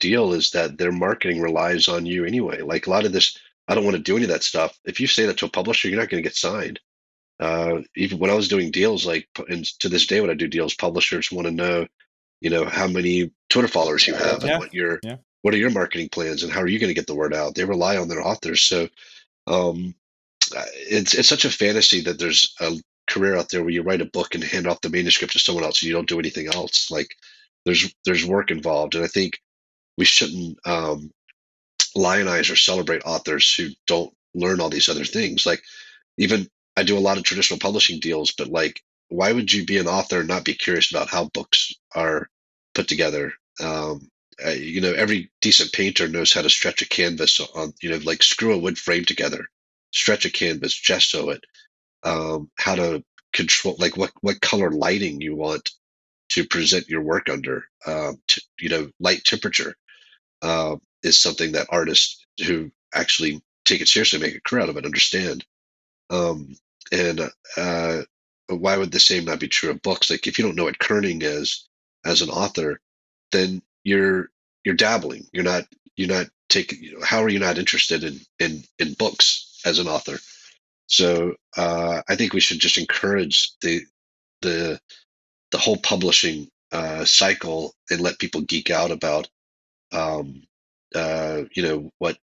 deal is that their marketing relies on you anyway. Like a lot of this, I don't want to do any of that stuff. If you say that to a publisher, you're not going to get signed. Even when I was doing deals, like, and to this day when I do deals, publishers want to know, you know, how many Twitter followers you have, and what are your marketing plans, and how are you going to get the word out? They rely on their authors. So it's such a fantasy that there's a career out there where you write a book and hand off the manuscript to someone else and you don't do anything else. Like there's work involved, and I think we shouldn't lionize or celebrate authors who don't learn all these other things. Like, even I do a lot of traditional publishing deals, but like, why would you be an author and not be curious about how books are put together? You know, every decent painter knows how to stretch a canvas on, you know, like screw a wood frame together, stretch a canvas, gesso it, how to control, like what color lighting you want to present your work under, you know, light temperature. Is something that artists who actually take it seriously, make a career out of it, understand. Why would the same not be true of books? Like, if you don't know what kerning is as an author, then you're dabbling. You're not taking. You know, how are you not interested in books as an author? So I think we should just encourage the whole publishing cycle and let people geek out about. You know, what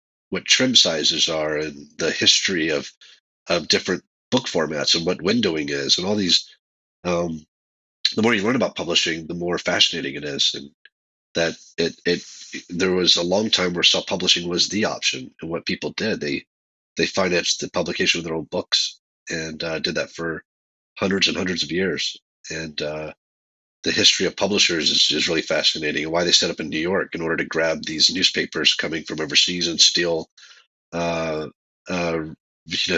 trim sizes are, and the history of different book formats, and what windowing is, and all these. The more you learn about publishing, the more fascinating it is, and that it there was a long time where self-publishing was the option, and what people did, they financed the publication of their own books, and did that for hundreds and hundreds of years, and. The history of publishers is really fascinating, and why they set up in New York in order to grab these newspapers coming from overseas and steal, you know,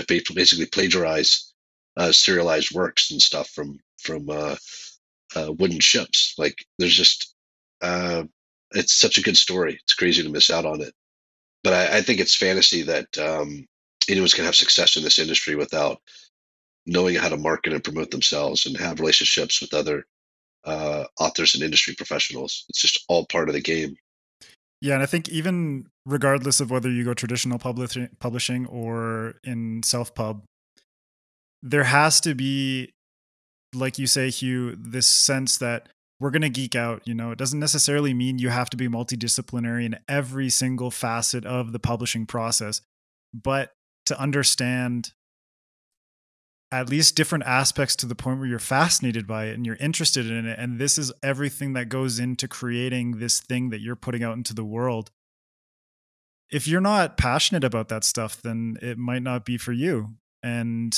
basically plagiarize serialized works and stuff from wooden ships. Like, there's just, it's such a good story. It's crazy to miss out on it. But I think it's fantasy that anyone's gonna have success in this industry without knowing how to market and promote themselves and have relationships with other authors and industry professionals. It's just all part of the game. Yeah, and I think even regardless of whether you go traditional publishing or in self-pub, there has to be, like you say, Hugh, this sense that we're going to geek out. You know, it doesn't necessarily mean you have to be multidisciplinary in every single facet of the publishing process, but to understand at least different aspects to the point where you're fascinated by it and you're interested in it. And this is everything that goes into creating this thing that you're putting out into the world. If you're not passionate about that stuff, then it might not be for you. And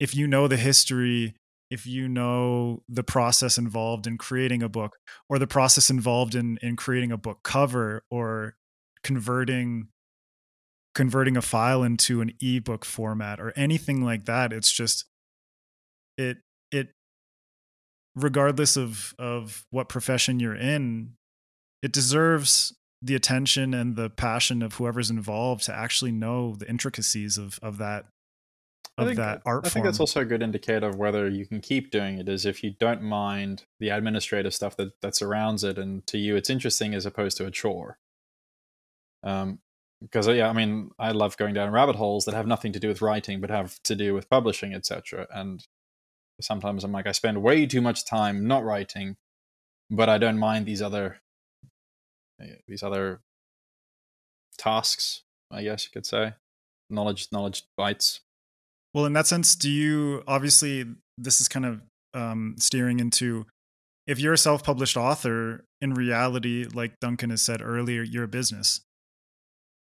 if you know the history, if you know the process involved in creating a book, or the process involved in creating a book cover, or converting a file into an ebook format or anything like that, it's just it regardless of what profession you're in, it deserves the attention and the passion of whoever's involved to actually know the intricacies of that art form. I think that's also a good indicator of whether you can keep doing it, is if you don't mind the administrative stuff that surrounds it, and to you it's interesting as opposed to a chore. Because, yeah, I mean, I love going down rabbit holes that have nothing to do with writing, but have to do with publishing, etc. And sometimes I'm like, I spend way too much time not writing, but I don't mind these other tasks, I guess you could say. Knowledge bites. Well, in that sense, do you, obviously, this is kind of steering into, if you're a self-published author, in reality, like Duncan has said earlier, you're a business.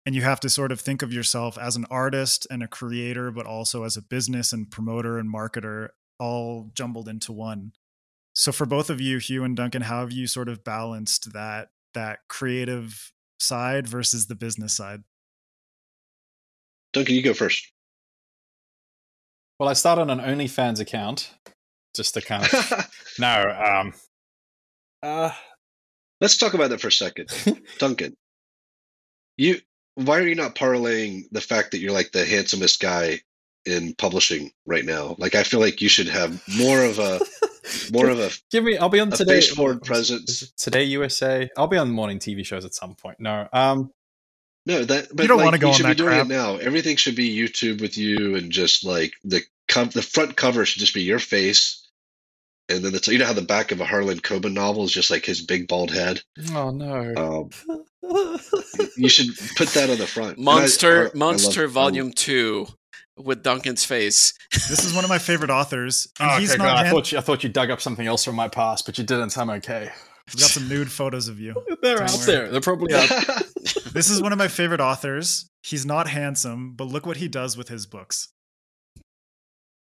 And you have to sort of think of yourself as an artist and a creator, but also as a business and promoter and marketer, all jumbled into one. So for both of you, Hugh and Duncan, how have you sort of balanced that creative side versus the business side? Duncan, you go first. Well, I started an OnlyFans account just to kind of... Let's talk about that for a second. Duncan, why are you not parlaying the fact that you're like the handsomest guy in publishing right now? Like, I feel like you should have more of a I'll be on today. Face forward presence. Today USA. I'll be on morning TV shows at some point. But you don't want to go on that crap. It now. Everything should be YouTube with you, and just like the front cover should just be your face. And then you know how the back of a Harlan Coben novel is just like his big bald head? Oh, no. You should put that on the front. Monster Volume 2 with Duncan's face. This is one of my favorite authors. And I thought you dug up something else from my past, but you didn't. I'm okay. We've got some nude photos of you. They're out there. They're probably out there. This is one of my favorite authors. He's not handsome, but look what he does with his books.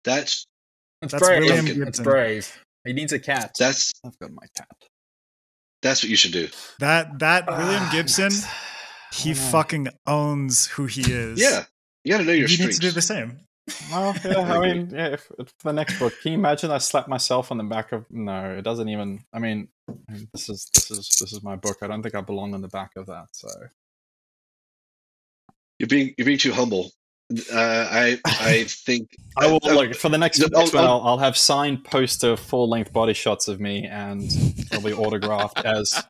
That's brave. William Gibson. It's brave. He needs a cat. I've got my cat. That's what you should do. That William Gibson, he fucking owns who he is. Yeah, you got to know your strengths. He needs to do the same. Well, yeah, I mean, yeah. If the next book, can you imagine I slap myself on the back of? No, it doesn't even. I mean, this is my book. I don't think I belong on the back of that. So you're being too humble. I think I will look for the next one. I'll have signed poster full-length body shots of me and probably autographed as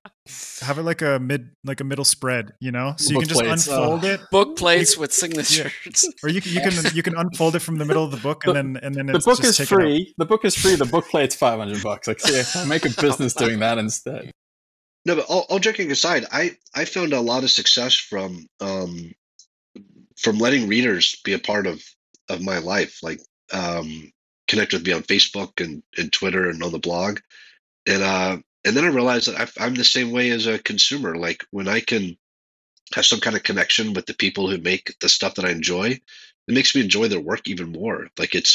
have it like a middle spread, you know, so you can just unfold it. Book plates with signatures, yeah. Or you can unfold it from the middle of the book, and then the book is free. The book is free. The book plate's $500. Like, see, I make a business doing that instead. No, but all joking aside, I found a lot of success from letting readers be a part of my life, like connect with me on Facebook and Twitter and on the blog. And then I realized that I'm the same way as a consumer. Like, when I can have some kind of connection with the people who make the stuff that I enjoy, it makes me enjoy their work even more. Like, it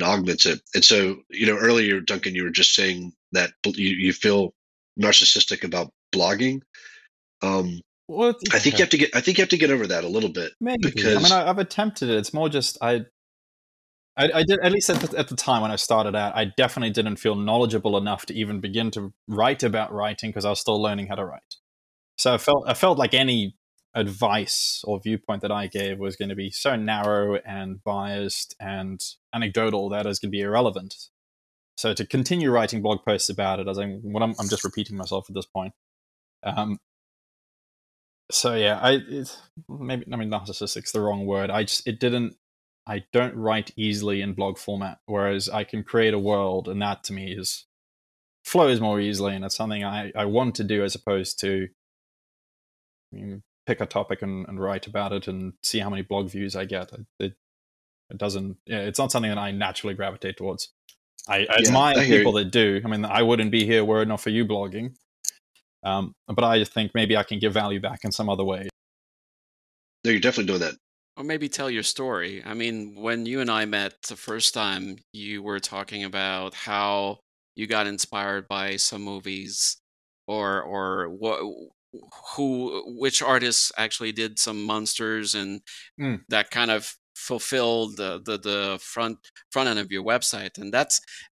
augments it. And so, you know, earlier, Duncan, you were just saying that you feel narcissistic about blogging. I think you have to get over that a little bit. Maybe. Because I mean, I've attempted it. It's more just I did, at least at the time when I started out, I definitely didn't feel knowledgeable enough to even begin to write about writing, because I was still learning how to write. So I felt like any advice or viewpoint that I gave was going to be so narrow and biased and anecdotal that is going to be irrelevant. So to continue writing blog posts about it, I'm just repeating myself at this point. So yeah, narcissistic's the wrong word. I don't write easily in blog format, whereas I can create a world, and that to me flows more easily, and it's something I want to do as opposed to pick a topic and write about it and see how many blog views I get. It's not something that I naturally gravitate towards. I admire people that do. I mean, I wouldn't be here were it not for you blogging. But I just think maybe I can give value back in some other way. No, you're definitely doing that. Or maybe tell your story. I mean, when you and I met the first time, you were talking about how you got inspired by some movies or which artists actually did some monsters, and that kind of fulfilled the front end of your website.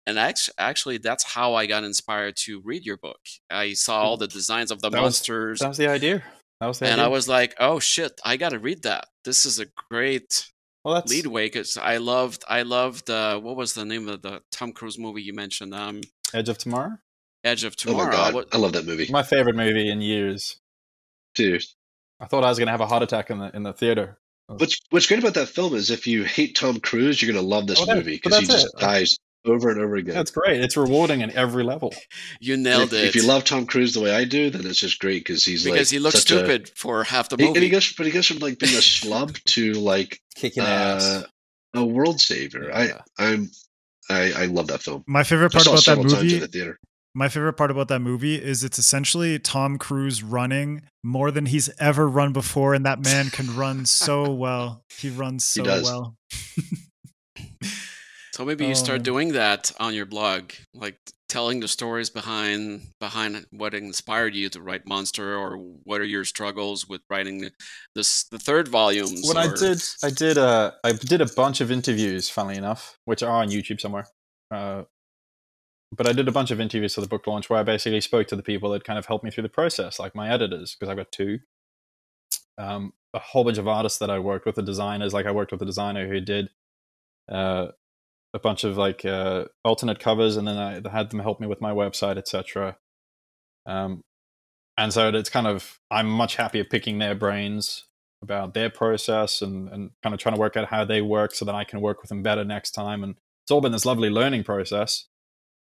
And actually that's how I got inspired to read your book. I saw all the designs of the monsters. That was the idea. I was like, oh shit, I got to read that. This is a great leadway, because I loved what was the name of the Tom Cruise movie you mentioned? Edge of Tomorrow? Edge of Tomorrow. Oh my God, I love that movie. My favorite movie in years. Dude. I thought I was going to have a heart attack in the theater. What's great about that film is if you hate Tom Cruise, you're going to love this movie, because he just dies over and over again. That's great. It's rewarding in every level. You nailed it. If you love Tom Cruise the way I do, then it's just great, because he looks stupid for half the movie. And he goes from like being a schlub to like kicking ass, a world savior. Yeah. I love that film. My favorite part about that movie. In the theater. My favorite part about that movie is it's essentially Tom Cruise running more than he's ever run before, and that man can run so well. He runs so well. So maybe you start doing that on your blog, like telling the stories behind what inspired you to write Monster, or what are your struggles with writing the third volume. I did a bunch of interviews, funnily enough, which are on YouTube somewhere. But I did a bunch of interviews for the book launch where I basically spoke to the people that kind of helped me through the process, like my editors, because I've got two. A whole bunch of artists that I worked with, the designers. Like I worked with a designer who did a bunch of like alternate covers, and then I had them help me with my website, etc. And so it's kind of, I'm much happier picking their brains about their process and kind of trying to work out how they work so that I can work with them better next time. And it's all been this lovely learning process.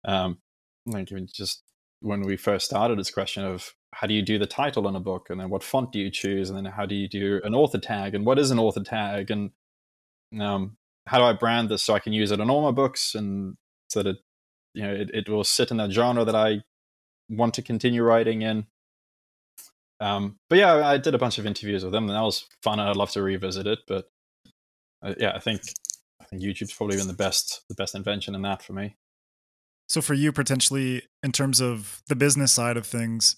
Like even just when we first started, this question of how do you do the title in a book, and then what font do you choose, and then how do you do an author tag, and what is an author tag, and how do I brand this so I can use it in all my books, and so that it will sit in that genre that I want to continue writing in. But yeah, I did a bunch of interviews with them, and that was fun, and I'd love to revisit it. But yeah, I think YouTube's probably been the best invention in that for me. So for you, potentially, in terms of the business side of things,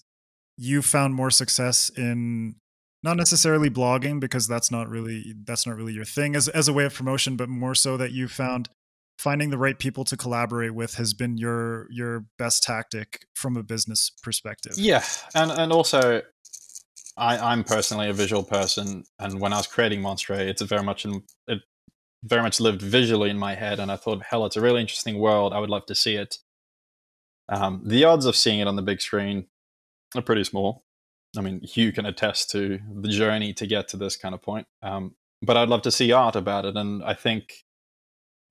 you found more success in not necessarily blogging, because that's not really your thing as a way of promotion, but more so that you found finding the right people to collaborate with has been your best tactic from a business perspective. Yeah. And also I'm personally a visual person, and when I was creating Monster, it very much lived visually in my head, and I thought, hell, it's a really interesting world. I would love to see it. The odds of seeing it on the big screen are pretty small. I mean, Hugh can attest to the journey to get to this kind of point. But I'd love to see art about it. And I think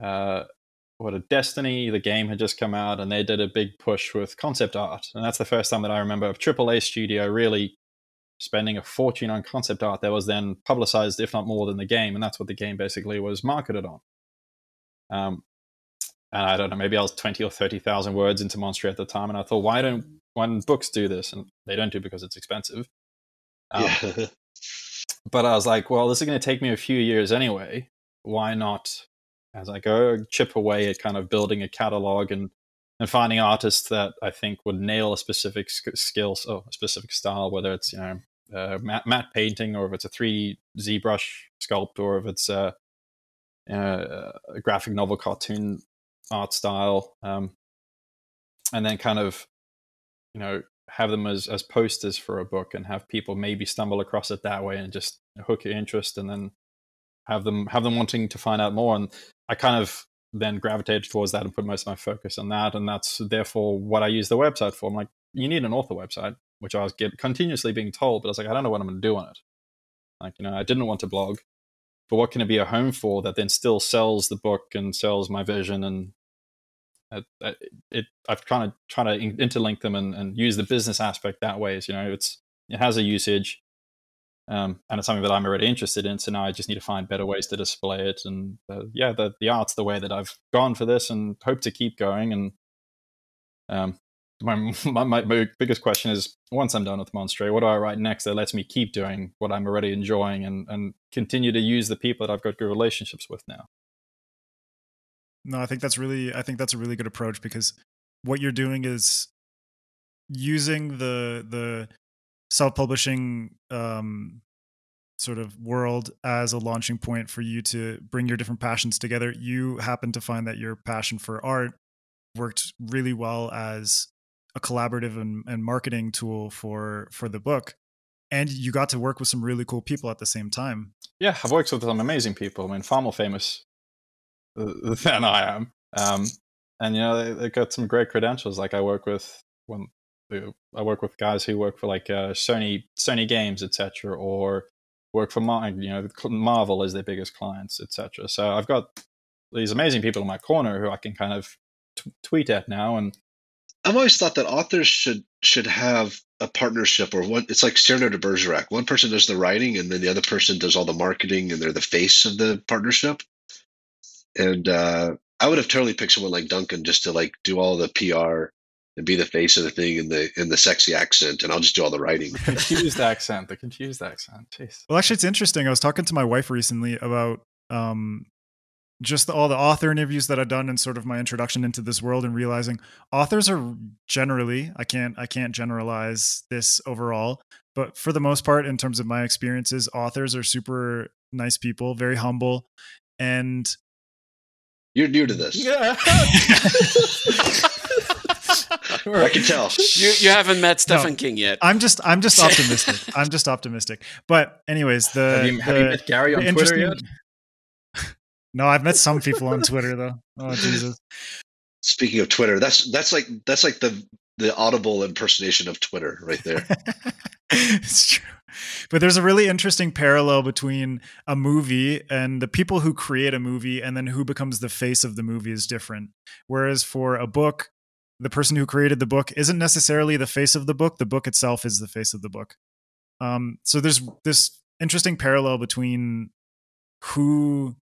Destiny, the game, had just come out, and they did a big push with concept art. And that's the first time that I remember of AAA Studio really spending a fortune on concept art that was then publicized, if not more than the game. And that's what the game basically was marketed on. And I don't know, maybe I was 20 or 30,000 words into Monster at the time. And I thought, why don't books do this? And they don't do, because it's expensive. But I was like, well, this is going to take me a few years anyway. Why not, as I go, chip away at kind of building a catalog and finding artists that I think would nail a specific skill, or a specific style, whether it's matte painting, or if it's a 3D ZBrush sculpt, or if it's a graphic novel cartoon art style, and then kind of have them as posters for a book, and have people maybe stumble across it that way, and just hook your interest, and then have them wanting to find out more. And I kind of then gravitated towards that and put most of my focus on that. And that's therefore what I use the website for. I'm like, you need an author website, which I was continuously being told, but I was like, I don't know what I'm going to do on it. Like, you know, I didn't want to blog, but what can it be a home for that then still sells the book and sells my vision? And I've kind of tried to interlink them and use the business aspect that way. As, you know, it has a usage, and it's something that I'm already interested in. So now I just need to find better ways to display it. And the art's the way that I've gone for this and hope to keep going. And my biggest question is, once I'm done with Monster, what do I write next that lets me keep doing what I'm already enjoying and continue to use the people that I've got good relationships with now? No, I think that's a really good approach, because what you're doing is using the self-publishing sort of world as a launching point for you to bring your different passions together. You happen to find that your passion for art worked really well as a collaborative and marketing tool for the book. And you got to work with some really cool people at the same time. Yeah, I've worked with some amazing people. I mean, far more famous than I am. And, you know, they got some great credentials. Like, I work with guys who work for like Sony Games, etc., or work for Marvel as their biggest clients, etc. So I've got these amazing people in my corner who I can kind of tweet at now. And I've always thought that authors should have a partnership, or one. It's like Cyrano de Bergerac. One person does the writing, and then the other person does all the marketing, and they're the face of the partnership. And I would have totally picked someone like Duncan just to like do all the PR and be the face of the thing in the sexy accent, and I'll just do all the writing. The confused accent. Jeez. Well, actually, it's interesting. I was talking to my wife recently about just all the author interviews that I've done and sort of my introduction into this world, and realizing authors are generally, I can't generalize this overall, but for the most part, in terms of my experiences, authors are super nice people, very humble, and you're new to this. Yeah. I can tell. You haven't met Stephen King yet. I'm just optimistic. I'm just optimistic. But anyways, have you met Gary on Twitter yet? No, I've met some people on Twitter though. Oh Jesus. Speaking of Twitter, that's like the audible impersonation of Twitter right there. It's true. But there's a really interesting parallel between a movie and the people who create a movie, and then who becomes the face of the movie is different. Whereas for a book, the person who created the book isn't necessarily the face of the book. The book itself is the face of the book. So there's this interesting parallel between who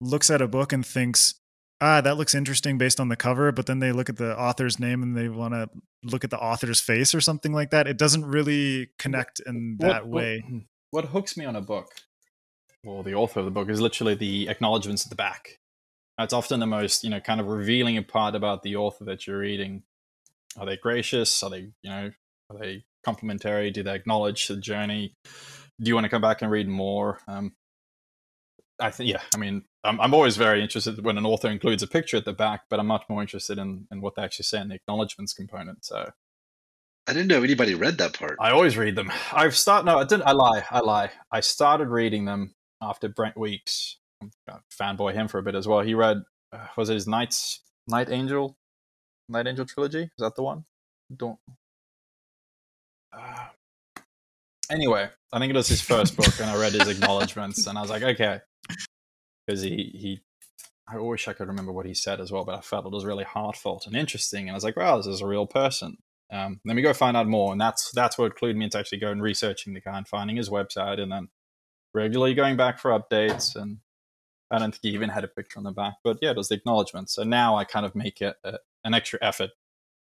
looks at a book and thinks, that looks interesting based on the cover, but then they look at the author's name and they want to look at the author's face or something like that. It doesn't really connect in that way. What hooks me on a book, or the author of the book, is literally the acknowledgements at the back. That's often the most, you know, kind of revealing part about the author that you're reading. Are they gracious? Are they, you know, are they complimentary? Do they acknowledge the journey? Do you want to come back and read more? I'm always very interested when an author includes a picture at the back, but I'm much more interested in what they actually say in the acknowledgements component. So I didn't know anybody read that part. I always read them. I started reading them after Brent Weeks. I fanboy him for a bit as well. He read, was it his Night Angel trilogy? Is that the one? Anyway, I think it was his first book, and I read his acknowledgements, and I was like, okay, because he I wish I could remember what he said as well, but I felt it was really heartfelt and interesting, and I was like, wow, this is a real person. Let me go find out more, and that's what clued me into actually going researching the guy and finding his website, and then regularly going back for updates. And I don't think he even had a picture on the back, but yeah, it was the acknowledgements. So now I kind of make it an extra effort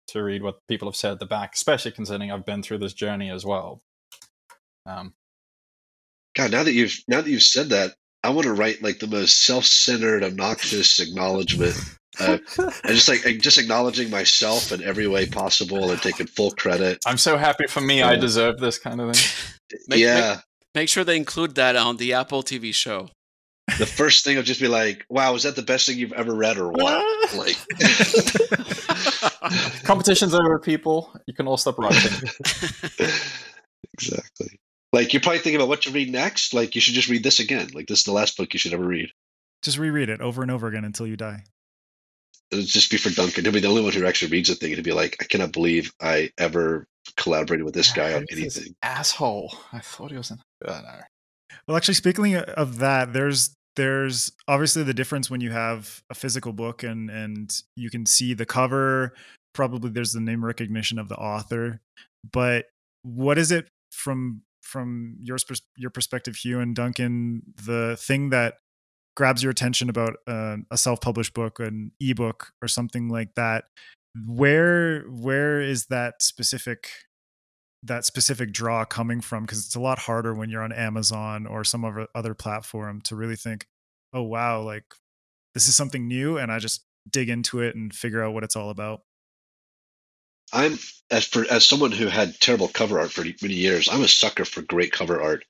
to read what people have said at the back, especially considering I've been through this journey as well. God, now that you've said that, I want to write like the most self-centered, obnoxious acknowledgement. I'm just acknowledging myself in every way possible and taking full credit. I'm so happy for me. I deserve this kind of thing. Make sure they include that on the Apple TV show. The first thing will just be like, wow, is that the best thing you've ever read or what? Like, competition's over, people. You can all stop writing. Exactly. Like, you're probably thinking about what to read next. Like, you should just read this again. Like, this is the last book you should ever read. Just reread it over and over again until you die. it'll just be for Duncan. He'll be the only one who actually reads the thing. He'll be like, I cannot believe I ever collaborated with this guy on anything. This asshole. I thought he was an... Oh, no. Well, actually, speaking of that, there's obviously the difference when you have a physical book and you can see the cover. Probably there's the name recognition of the author. But what is it from your perspective, Hugh and Duncan, the thing that grabs your attention about a self-published book, an ebook or something like that? Where is that specific draw coming from? Because it's a lot harder when you're on Amazon or some other platform to really think, oh, wow, like this is something new. And I just dig into it and figure out what it's all about. I'm as someone who had terrible cover art for many years, I'm a sucker for great cover art.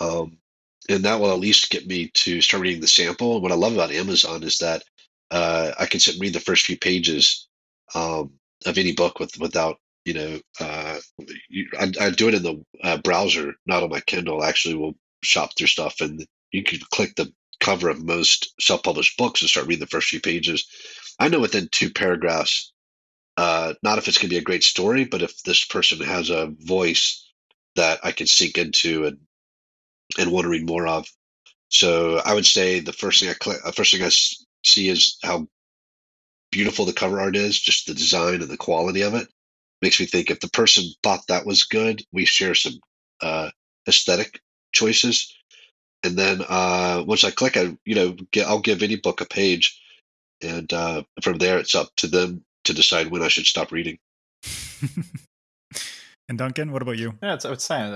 And that will at least get me to start reading the sample. And what I love about Amazon is that I can sit and read the first few pages of any book without, you know, I do it in the browser, not on my Kindle. I actually will shop through stuff, and you can click the cover of most self-published books and start reading the first few pages. I know within two paragraphs, not if it's going to be a great story, but if this person has a voice that I can sink into and want to read more of. So I would say the first thing I see is how beautiful the cover art is. Just the design and the quality of it makes me think, if the person thought that was good, we share some aesthetic choices. And then once I click, I'll give any book a page, and from there it's up to them to decide when I should stop reading. And Duncan, what about you? Yeah, I would say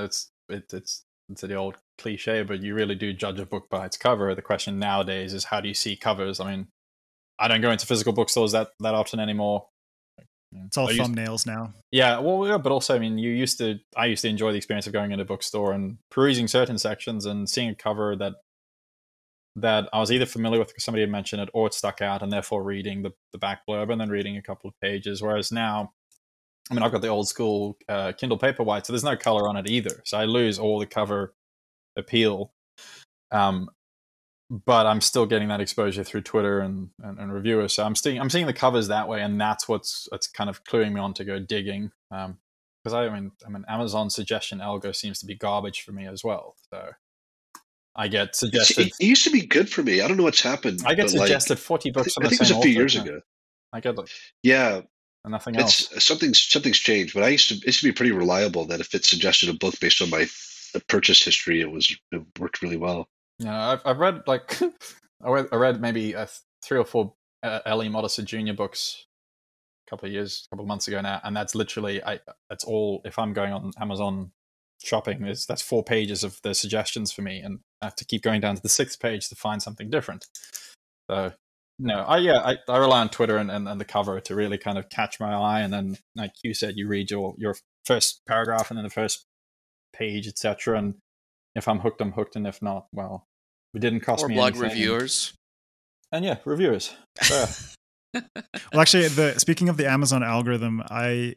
it's the old cliche, but you really do judge a book by its cover. The question nowadays is, how do you see covers? I mean, I don't go into physical bookstores that often anymore. It's all thumbnails now. Yeah, well, yeah, but also, I mean, I used to enjoy the experience of going into a bookstore and perusing certain sections and seeing a cover that I was either familiar with because somebody had mentioned it, or it stuck out, and therefore reading the back blurb and then reading a couple of pages. Whereas now, I mean, I've got the old school Kindle Paperwhite, so there's no color on it either. So I lose all the cover appeal. But I'm still getting that exposure through Twitter and reviewers. So I'm seeing the covers that way, and that's what's kind of cluing me on to go digging. Because I mean Amazon suggestion algo seems to be garbage for me as well. So I get suggested. It used to be good for me. I don't know what's happened. I get suggested 40 books. I think it was a few years ago. I get like, yeah, and nothing else. Something's changed, but it used to be pretty reliable that if it suggested a book based on my purchase history, it worked really well. Yeah, I've read like I read maybe three or four L.E. Modisa Jr. books a couple of months ago now, and that's literally that's all. If I'm going on Amazon shopping, that's 4 pages of the suggestions for me, and I have to keep going down to the 6th page to find something different. So no, I rely on Twitter and the cover to really kind of catch my eye, and then, like you said, you read your first paragraph and then the first page, etc. And if I'm hooked, I'm hooked, and if not, well, it didn't cost me anything. Or blog reviewers. And yeah, reviewers. So. Well, actually, speaking of the Amazon algorithm, I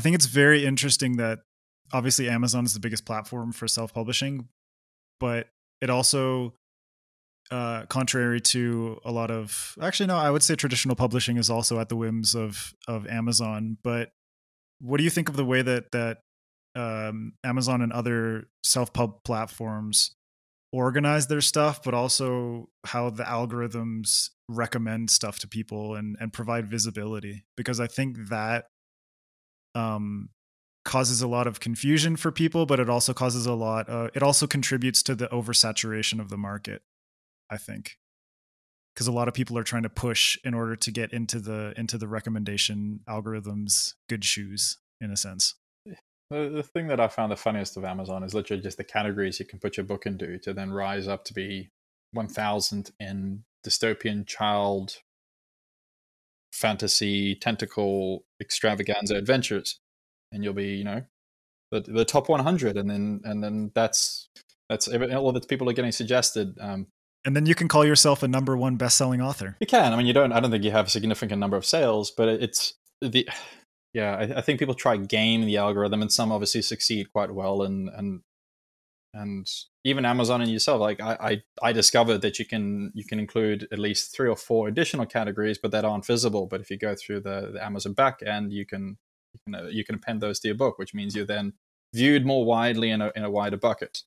think it's very interesting that obviously Amazon is the biggest platform for self-publishing, but it also, contrary to a lot of, actually, no, I would say traditional publishing is also at the whims of Amazon. But what do you think of the way that Amazon and other self-pub platforms organize their stuff, but also how the algorithms recommend stuff to people and provide visibility? Because I think that causes a lot of confusion for people, but it also causes a lot. It also contributes to the oversaturation of the market, I think, because a lot of people are trying to push in order to get into the recommendation algorithms' good shoes, in a sense. The thing that I found the funniest of Amazon is literally just the categories you can put your book into to then rise up to be 1,000 in dystopian, child, fantasy, tentacle, extravaganza, adventures. And you'll be, you know, the top 100. And then that's all that people are getting suggested. And then you can call yourself a number one best-selling author. You can. I mean, I don't think you have a significant number of sales, but it's the... Yeah, I think people try game the algorithm, and some obviously succeed quite well, and And even Amazon and yourself, like I discovered that you can include at least 3 or 4 additional categories, but that aren't visible. But if you go through the Amazon back end, you can append those to your book, which means you're then viewed more widely in a wider bucket.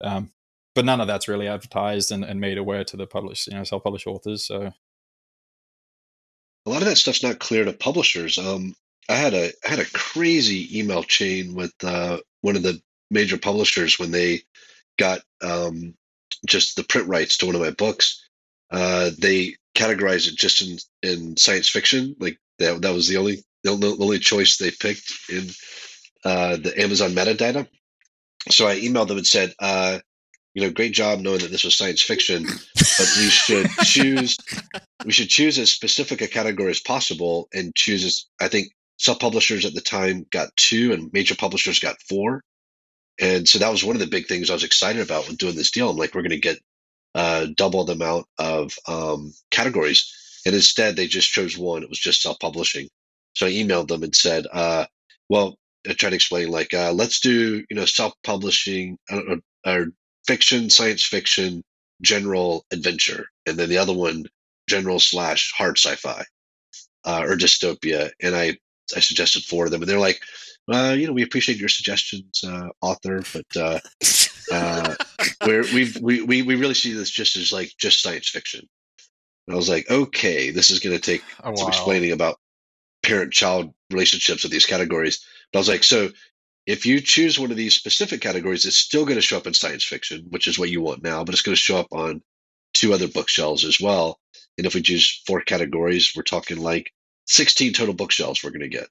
But none of that's really advertised and made aware to the self-published authors. So a lot of that stuff's not clear to publishers. I had a crazy email chain with one of the major publishers when they got just the print rights to one of my books. They categorized it just in science fiction. Like that was the only choice they picked in the Amazon metadata. So I emailed them and said, great job knowing that this was science fiction, but we should choose as specific a category as possible and choose as, I think, self-publishers at the time got 2 and major publishers got 4. And so that was one of the big things I was excited about when doing this deal. I'm like, we're going to get double the amount of categories. And instead, they just chose one. It was just self-publishing. So I emailed them and said, I tried to explain, like, let's do, self-publishing, I don't know, or fiction, science fiction, general adventure. And then the other one, general / hard sci-fi or dystopia. And I suggested 4 of them. And they're like, we appreciate your suggestions, author, but we really see this just as like just science fiction. And I was like, okay, this is going to take some explaining about parent-child relationships of these categories. But I was like, so if you choose one of these specific categories, it's still going to show up in science fiction, which is what you want now, but it's going to show up on 2 other bookshelves as well. And if we choose 4 categories, we're talking like 16 total bookshelves we're going to get.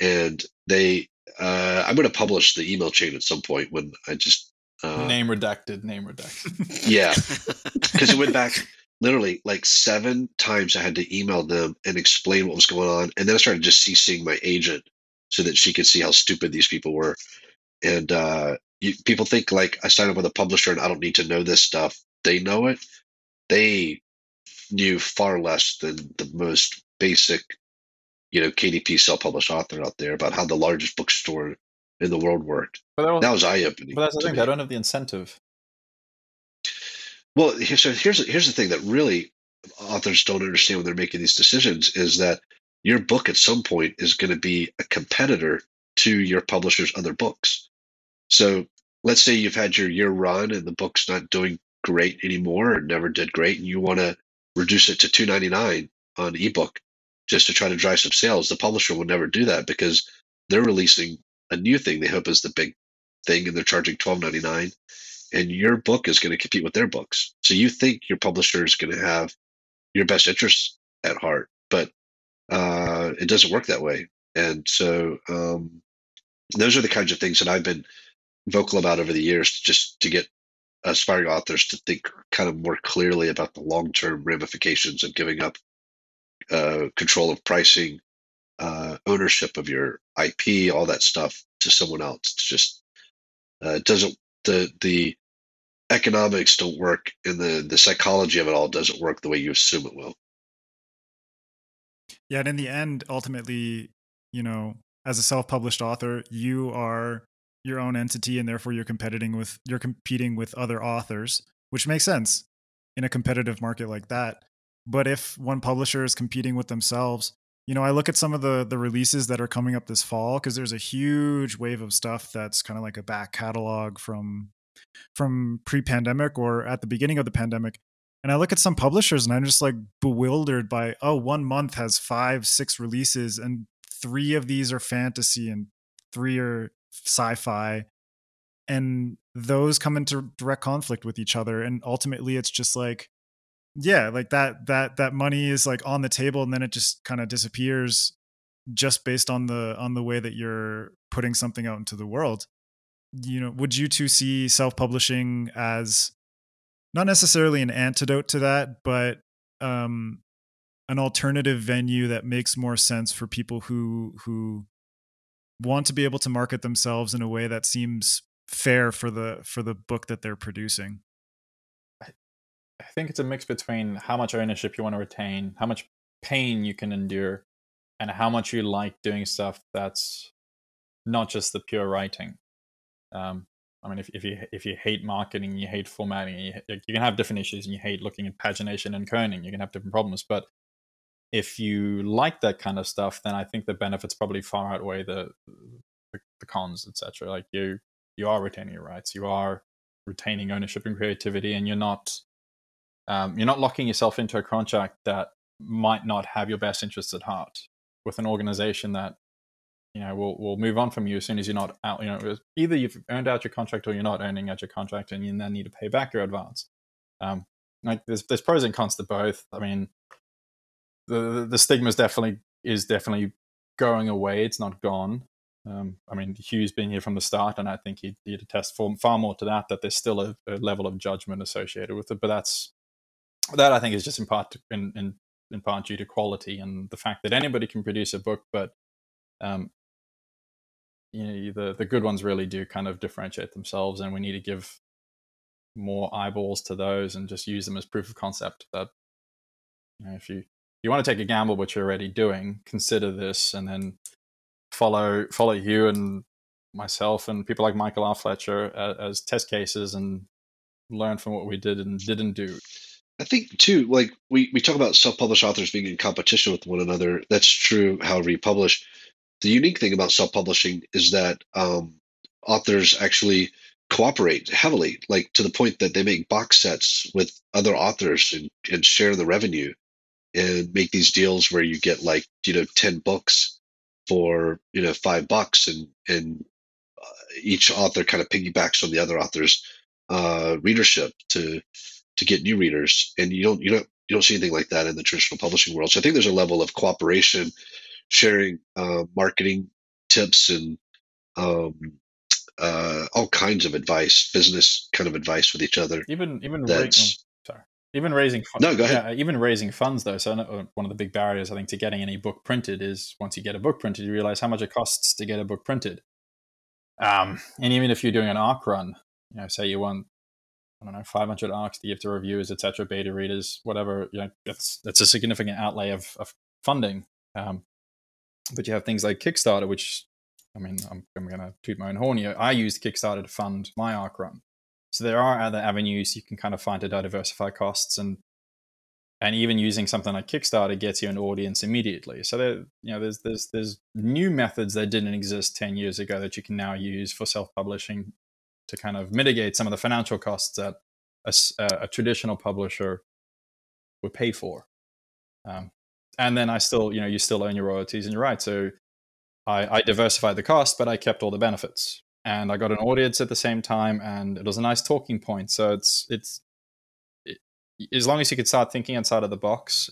And they, I'm going to publish the email chain at some point when I just name redacted. Yeah, because it went back literally like 7 times. I had to email them and explain what was going on, and then I started just CCing my agent so that she could see how stupid these people were. And people think like I signed up with a publisher and I don't need to know this stuff. They know it. They knew far less than the most basic. KDP self-published author out there about how the largest bookstore in the world worked. That was eye-opening. But that's the thing; I don't have the incentive. Well, so here's the thing that really authors don't understand when they're making these decisions is that your book at some point is going to be a competitor to your publisher's other books. So let's say you've had your year run and the book's not doing great anymore or never did great, and you want to reduce it to $2.99 on ebook. Just to try to drive some sales, the publisher will never do that because they're releasing a new thing they hope is the big thing, and they're charging $12.99, and your book is going to compete with their books. So you think your publisher is going to have your best interests at heart, but it doesn't work that way. And so those are the kinds of things that I've been vocal about over the years, just to get aspiring authors to think kind of more clearly about the long-term ramifications of giving up control of pricing, ownership of your IP, all that stuff to someone else. It's just the economics don't work, and the psychology of it all doesn't work the way you assume it will. Yeah, and in the end, ultimately, as a self-published author, you are your own entity, and therefore you're competing with other authors, which makes sense in a competitive market like that. But if one publisher is competing with themselves, I look at some of the releases that are coming up this fall, because there's a huge wave of stuff that's kind of like a back catalog from pre-pandemic or at the beginning of the pandemic. And I look at some publishers and I'm just like bewildered by, 1 month has 5-6 releases, and 3 of these are fantasy and 3 are sci-fi. And those come into direct conflict with each other. And ultimately it's just like, yeah, like that money is like on the table, and then it just kind of disappears just based on the way that you're putting something out into the world. Would you two see self-publishing as not necessarily an antidote to that, but an alternative venue that makes more sense for people who want to be able to market themselves in a way that seems fair for the book that they're producing? I think it's a mix between how much ownership you want to retain, how much pain you can endure, and how much you like doing stuff that's not just the pure writing. I mean, if you hate marketing, you hate formatting, you can have different issues, and you hate looking at pagination and kerning, you can have different problems. But if you like that kind of stuff, then I think the benefits probably far outweigh the cons, etc. Like you are retaining your rights, you are retaining ownership and creativity, and you're not locking yourself into a contract that might not have your best interests at heart with an organization that, you know, will move on from you as soon as you're not out. You know, either you've earned out your contract or you're not earning out your contract, and you then need to pay back your advance. Like there's pros and cons to both. I mean, the stigma is definitely going away. It's not gone. I mean, Hugh's been here from the start, and I think he'd attest far more to that there's still a level of judgment associated with it. But that I think is just in part due to quality and the fact that anybody can produce a book, but you know, the good ones really do kind of differentiate themselves, and we need to give more eyeballs to those and just use them as proof of concept that, you know, if you want to take a gamble, which you're already doing, consider this, and then follow Hugh and myself and people like Michael R. Fletcher as test cases and learn from what we did and didn't do. I think too, like we talk about self-published authors being in competition with one another. That's true. How republished. The unique thing about self-publishing is that authors actually cooperate heavily, like to the point that they make box sets with other authors and share the revenue and make these deals where you get, like, you know, 10 books for, you know, $5, and each author kind of piggybacks on the other author's readership to get new readers. And you don't see anything like that in the traditional publishing world. So I think there's a level of cooperation, sharing marketing tips and all kinds of advice, business kind of advice with each other. Even raising funds. No, go ahead. Yeah, even raising funds, though. So one of the big barriers, I think, to getting any book printed is once you get a book printed, you realize how much it costs to get a book printed. And even if you're doing an ARC run, you know, say you want, I don't know, 500 ARCs to give to reviewers, etc., beta readers, whatever. You know, that's a significant outlay of funding. But you have things like Kickstarter, which, I mean, I'm going to toot my own horn here. I used Kickstarter to fund my ARC run. So there are other avenues you can kind of find to diversify costs, and even using something like Kickstarter gets you an audience immediately. So there, you know, there's new methods that didn't exist 10 years ago that you can now use for self-publishing to kind of mitigate some of the financial costs that a traditional publisher would pay for. And then you still own your royalties and your rights. So I diversified the cost, but I kept all the benefits, and I got an audience at the same time, and it was a nice talking point. So as long as you could start thinking outside of the box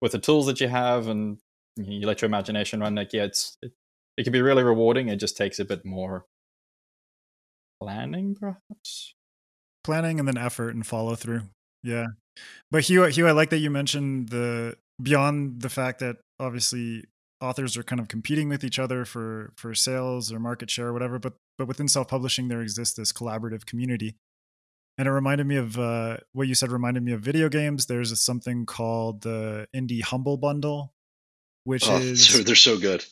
with the tools that you have, and you let your imagination run, like, yeah, it can be really rewarding. It just takes a bit more planning, perhaps. Planning and then effort and follow through. Yeah. But Hugh, I like that you mentioned beyond the fact that obviously authors are kind of competing with each other for sales or market share or whatever, but within self-publishing, there exists this collaborative community. And it reminded me of what you said reminded me of video games. There's something called the Indie Humble Bundle, which is... They're so good.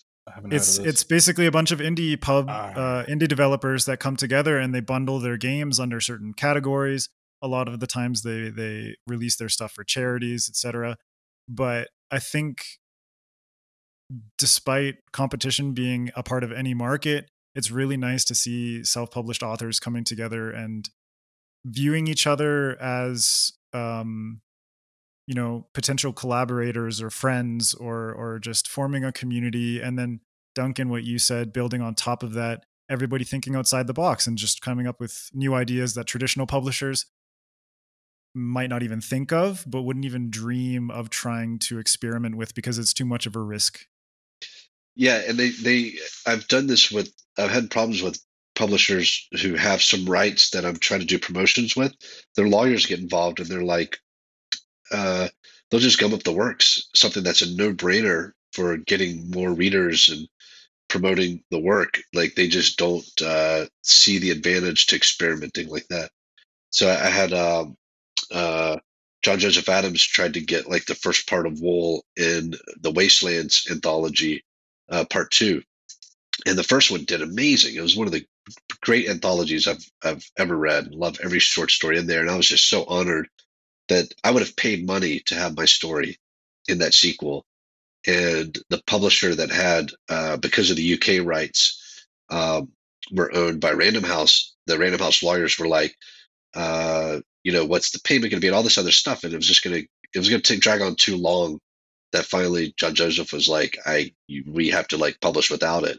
It's basically a bunch of indie developers that come together and they bundle their games under certain categories. A lot of the times they release their stuff for charities, etc. But I think despite competition being a part of any market, it's really nice to see self-published authors coming together and viewing each other as you know, potential collaborators or friends, or just forming a community. And then, Duncan, what you said, building on top of that, everybody thinking outside the box and just coming up with new ideas that traditional publishers might not even think of, but wouldn't even dream of trying to experiment with because it's too much of a risk. Yeah. And I've had problems with publishers who have some rights that I'm trying to do promotions with. Their lawyers get involved and they're like, they'll just gum up the works, something that's a no-brainer for getting more readers and promoting the work. Like, they just don't see the advantage to experimenting like that. So I had John Joseph Adams tried to get, like, the first part of Wool in the Wastelands anthology, part 2. And the first one did amazing. It was one of the great anthologies I've ever read. Love every short story in there. And I was just so honored that I would have paid money to have my story in that sequel. And the publisher that had, because of the UK rights, were owned by Random House. The Random House lawyers were like, you know, what's the payment going to be and all this other stuff. And it was just going to, drag on too long, that finally John Joseph was like, we have to like publish without it.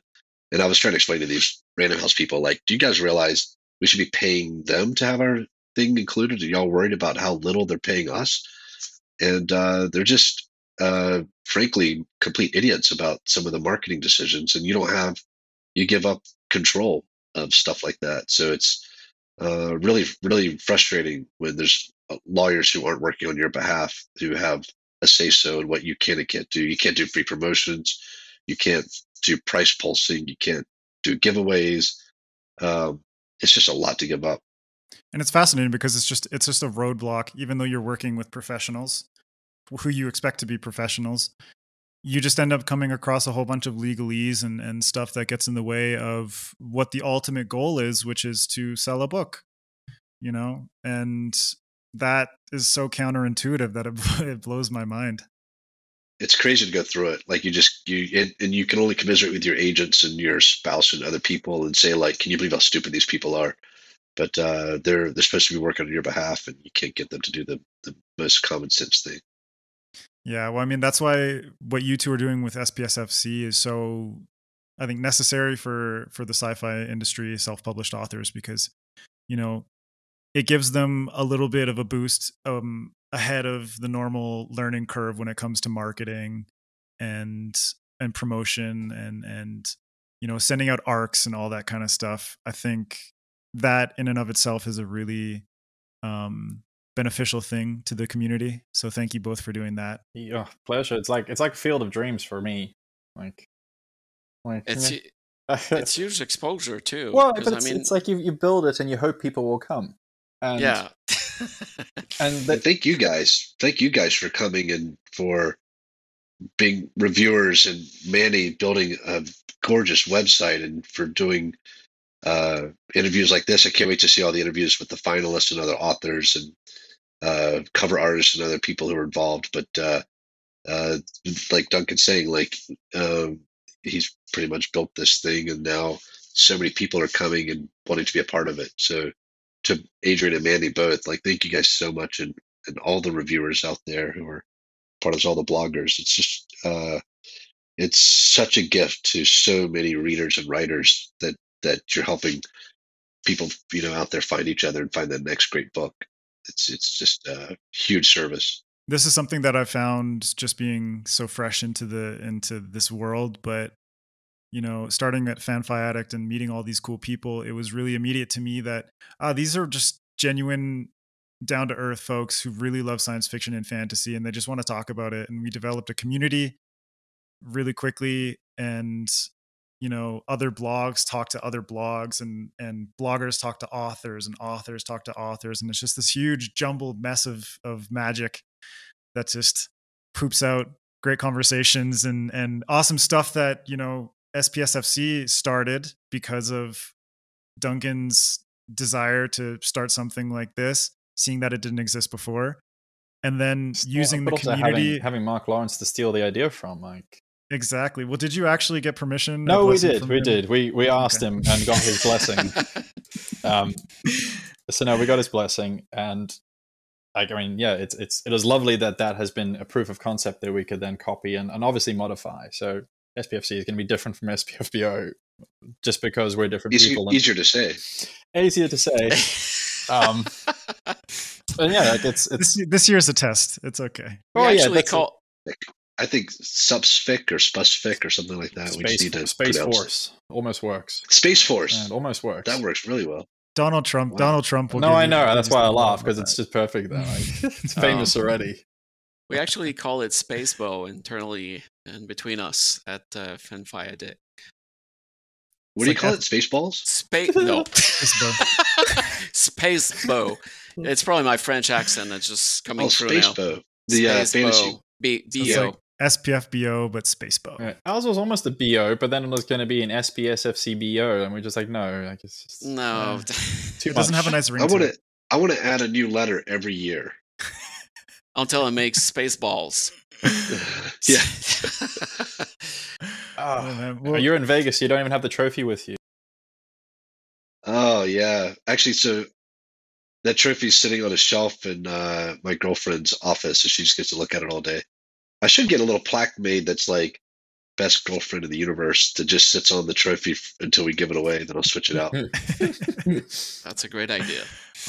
And I was trying to explain to these Random House people, like, do you guys realize we should be paying them to have our thing included? Are y'all worried about how little they're paying us? And they're just, frankly, complete idiots about some of the marketing decisions. And you give up control of stuff like that. So it's really, really frustrating when there's lawyers who aren't working on your behalf who have a say-so in what you can and can't do. You can't do free promotions. You can't do price pulsing. You can't do giveaways. It's just a lot to give up. And it's fascinating because it's just a roadblock. Even though you're working with professionals who you expect to be professionals, you just end up coming across a whole bunch of legalese and stuff that gets in the way of what the ultimate goal is, which is to sell a book, you know? And that is so counterintuitive that it blows my mind. It's crazy to go through it. Like and you can only commiserate with your agents and your spouse and other people and say like, can you believe how stupid these people are? But they're supposed to be working on your behalf and you can't get them to do the most common sense thing. Yeah, well, I mean, that's why what you two are doing with SPSFC is so, I think, necessary for the sci-fi industry, self-published authors, because, you know, it gives them a little bit of a boost ahead of the normal learning curve when it comes to marketing and promotion and, you know, sending out ARCs and all that kind of stuff. I think that in and of itself is a really beneficial thing to the community. So thank you both for doing that. Yeah, pleasure. It's like Field of Dreams for me. Like it's huge exposure too. Well, but it's like you build it and you hope people will come. And, yeah. Well, thank you guys. Thank you guys for coming and for being reviewers, and Manny building a gorgeous website, and for doing interviews like this. I can't wait to see all the interviews with the finalists and other authors and cover artists and other people who are involved. But like Duncan's saying, like he's pretty much built this thing, and now so many people are coming and wanting to be a part of it. So to Adrian and Mandy both, like, thank you guys so much, and all the reviewers out there who are part of all the bloggers. It's just it's such a gift to so many readers and writers that you're helping people, you know, out there find each other and find the next great book. It's just a huge service. This is something that I found just being so fresh into this world, but you know, starting at FanFi Addict and meeting all these cool people, it was really immediate to me that these are just genuine, down to earth folks who really love science fiction and fantasy, and they just want to talk about it. And we developed a community really quickly, and you know, other blogs talk to other blogs, and bloggers talk to authors, and authors talk to authors. And it's just this huge jumbled mess of magic that just poops out great conversations and awesome stuff that, you know, SPSFC started because of Duncan's desire to start something like this, seeing that it didn't exist before. And then using the community. Having Mark Lawrence to steal the idea from, like. Exactly. Well, did you actually get permission? No, we did. We asked him and got his blessing. So no, we got his blessing, and like, I mean, yeah, it is lovely that has been a proof of concept that we could then copy and obviously modify. So SPFC is going to be different from SPFBO just because we're different people. Easier to say. And yeah, like it's this year's a test. It's okay. I think Subsfic or Spusfic or something like that. Space Force almost works. Space Force. And almost works. That works really well. Donald Trump. Will no, I know. That's why I laugh, because it's just perfect though. Like, it's famous already. We actually call it Spacebo internally and between us at FanFi Addict. What do you call it? Spaceballs? No. Spacebo. It's probably my French accent that's just coming through now. Spacebo. The fantasy. B-O. SPFBO, but spacebo. Right. Ours was almost a BO, but then it was going to be an SPSFCBO, and we're just like, no, like it's just no. It doesn't have a nice ring. I want to add a new letter every year until it makes Spaceballs. Yeah. Well, you're in Vegas. You don't even have the trophy with you. Oh yeah, actually, so that trophy's sitting on a shelf in my girlfriend's office, so she just gets to look at it all day. I should get a little plaque made that's like best girlfriend in the universe that just sits on the trophy until we give it away. Then I'll switch it out. That's a great idea.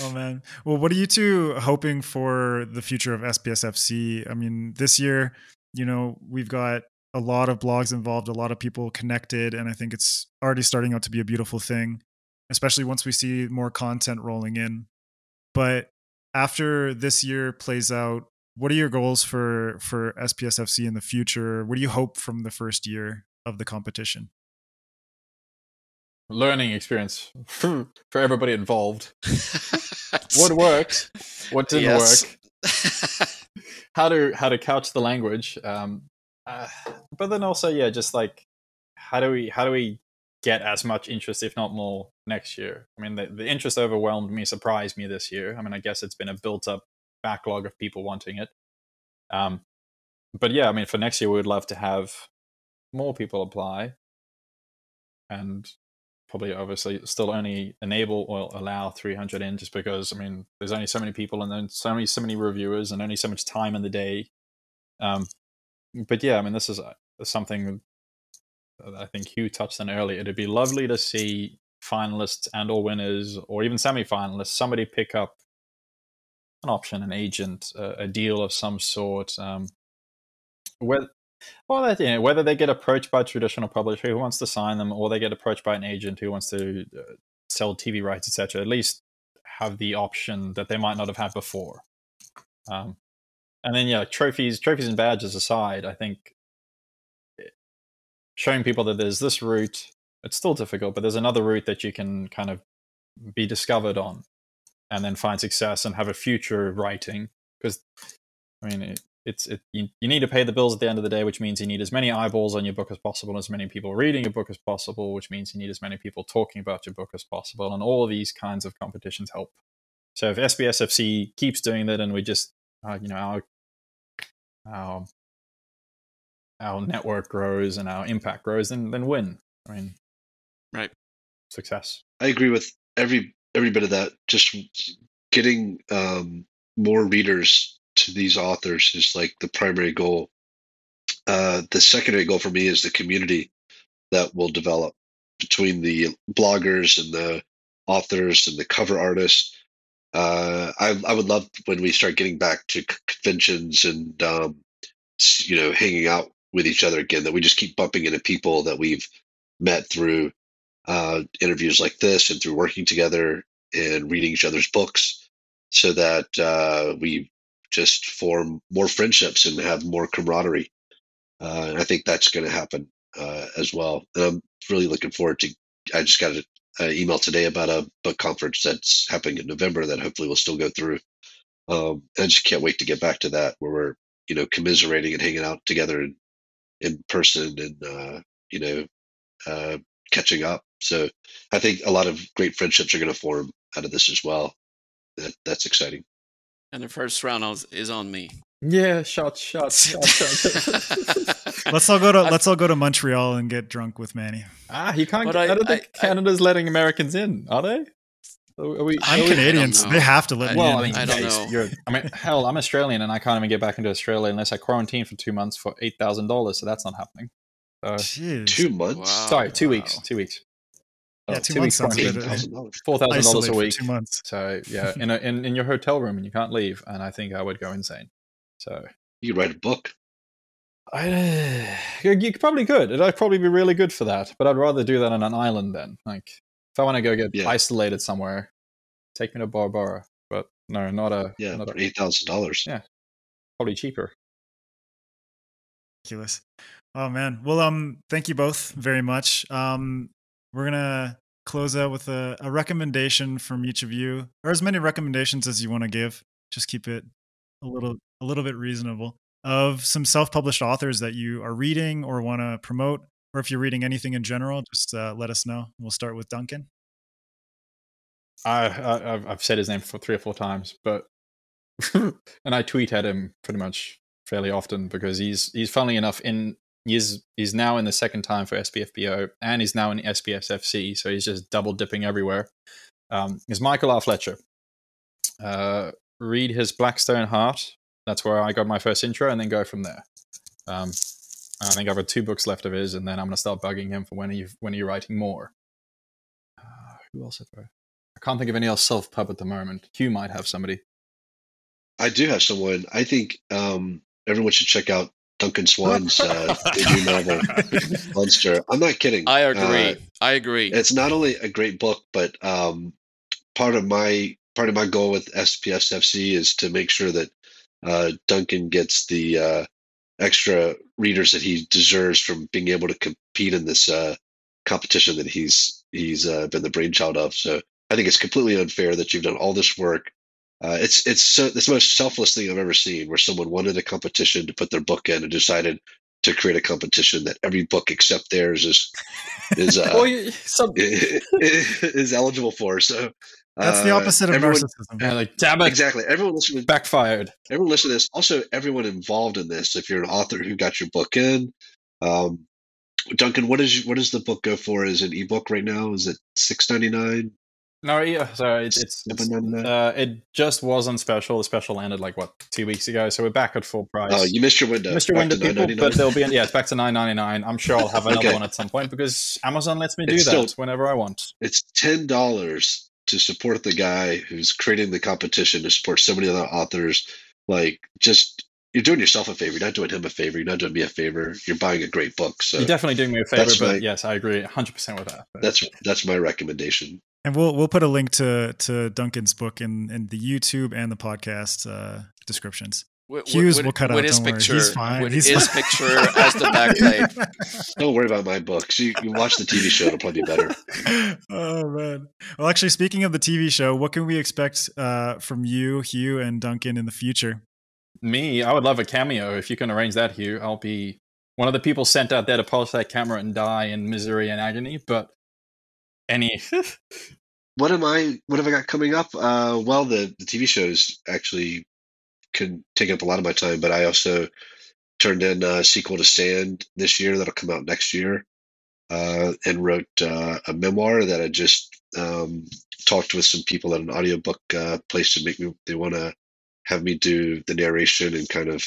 Oh, man. Well, what are you two hoping for the future of SPSFC? I mean, this year, you know, we've got a lot of blogs involved, a lot of people connected, and I think it's already starting out to be a beautiful thing, especially once we see more content rolling in. But after this year plays out, what are your goals for SPSFC in the future? What do you hope from the first year of the competition? Learning experience for everybody involved. What worked? What didn't work? How to couch the language? But then also, yeah, just like how do we get as much interest, if not more, next year? I mean, the interest overwhelmed me, surprised me this year. I mean, I guess it's been a built up backlog of people wanting it, but yeah, I mean, for next year we would love to have more people apply, and probably obviously still only enable or allow 300 in, just because I mean there's only so many people and then so many reviewers and only so much time in the day. But yeah, I mean, this is something that I think Hugh touched on earlier. It'd be lovely to see finalists and or winners or even semi-finalists, somebody pick up an option, an agent, a deal of some sort. Whether they get approached by a traditional publisher who wants to sign them, or they get approached by an agent who wants to sell TV rights, etc., at least have the option that they might not have had before. And then, yeah, trophies and badges aside, I think showing people that there's this route, it's still difficult, but there's another route that you can kind of be discovered on, and then find success and have a future writing. Because, I mean, you need to pay the bills at the end of the day, which means you need as many eyeballs on your book as possible, as many people reading your book as possible, which means you need as many people talking about your book as possible, and all of these kinds of competitions help. So if SPSFC keeps doing that, and we just, you know, our network grows and our impact grows, then win. I mean, right, success. I agree with every bit of that. Just getting more readers to these authors is like the primary goal. The secondary goal for me is the community that will develop between the bloggers and the authors and the cover artists. I would love when we start getting back to conventions and you know, hanging out with each other again, that we just keep bumping into people that we've met through interviews like this and through working together and reading each other's books, so that we just form more friendships and have more camaraderie. And I think that's going to happen as well. And I'm really looking forward to, I just got an email today about a book conference that's happening in November that hopefully we'll still go through. I just can't wait to get back to that, where we're, you know, commiserating and hanging out together in person and, you know, catching up. So I think a lot of great friendships are going to form out of this as well. That's exciting. And the first round is on me. Yeah, shots. Let's all go to Montreal and get drunk with Manny. You can't. I don't think Canada's letting Americans in, are they? I'm Canadian. They have to let me in. I mean, I don't know. I mean, hell, I'm Australian, and I can't even get back into Australia unless I quarantine for 2 months for $8,000. So that's not happening. 2 months? Wow. Sorry, 2 weeks. 2 weeks. Yeah, 2 weeks. $4,000 a week. 2 months. So yeah, in your hotel room, and you can't leave. And I think I would go insane. So you could write a book. You probably could. I'd probably be really good for that. But I'd rather do that on an island then. Like if I want to go get isolated somewhere, take me to Barbara. But no, not $8,000. Yeah, probably cheaper. Ridiculous. Oh, man. Well, thank you both very much. We're going to close out with a recommendation from each of you, or as many recommendations as you want to give. Just keep it a little bit reasonable. of some self-published authors that you are reading or want to promote, or if you're reading anything in general, just let us know. We'll start with Duncan. I've said his name for 3 or 4 times, but and I tweet at him pretty much fairly often because he's funnily enough he's now in the second time for SPFBO and he's now in SPSFC, so he's just double dipping everywhere. Is Michael R. Fletcher. Read his Blackstone Heart. That's where I got my first intro, and then go from there. I think I've got 2 books left of his, and then I'm gonna start bugging him for when are you writing more. Who else have I can't think of any else self-pub at the moment. Hugh might have somebody. I do have someone. I think everyone should check out Duncan Swan's debut novel, Monster. I'm not kidding. I agree. It's not only a great book, but part of my goal with SPSFC is to make sure that Duncan gets the extra readers that he deserves from being able to compete in this competition that he's been the brainchild of. So I think it's completely unfair that you've done all this work. It's the most selfless thing I've ever seen, where someone wanted a competition to put their book in and decided to create a competition that every book except theirs is eligible for. So that's the opposite of narcissism. Like, damn it. Exactly. Everyone listening backfired. Everyone listening to this, also everyone involved in this. If you're an author who got your book in, Duncan, what does the book go for as an ebook right now? Is it $6.99? No, yeah, so it just was on special. The special landed like what, 2 weeks ago, so we're back at full price. Oh, you missed your window. Missed your window, people. But there'll be it's back to $9.99. I'm sure I'll have another one at some point because Amazon lets me do that whenever I want. It's $10 to support the guy who's creating the competition, to support so many other authors. Like, just. You're doing yourself a favor. You're not doing him a favor. You're not doing me a favor. You're buying a great book. So you're definitely doing me a favor, but yes, I agree 100% with that. But. That's my recommendation. And we'll put a link to Duncan's book in the YouTube and the podcast descriptions. Hughes will cut out. Don't worry. He's fine. With his picture as the backplate. Don't worry about my books. You watch the TV show. It'll probably be better. Oh, man. Well, actually, speaking of the TV show, what can we expect from you, Hugh, and Duncan in the future? Me, I would love a cameo if you can arrange that, Hugh. I'll be one of the people sent out there to polish that camera and die in misery and agony. But any, what have I got coming up? Well, the TV shows actually can take up a lot of my time, but I also turned in a sequel to Sand this year that'll come out next year, and wrote a memoir that I just talked with some people at an audiobook place to make me. They want to have me do the narration and kind of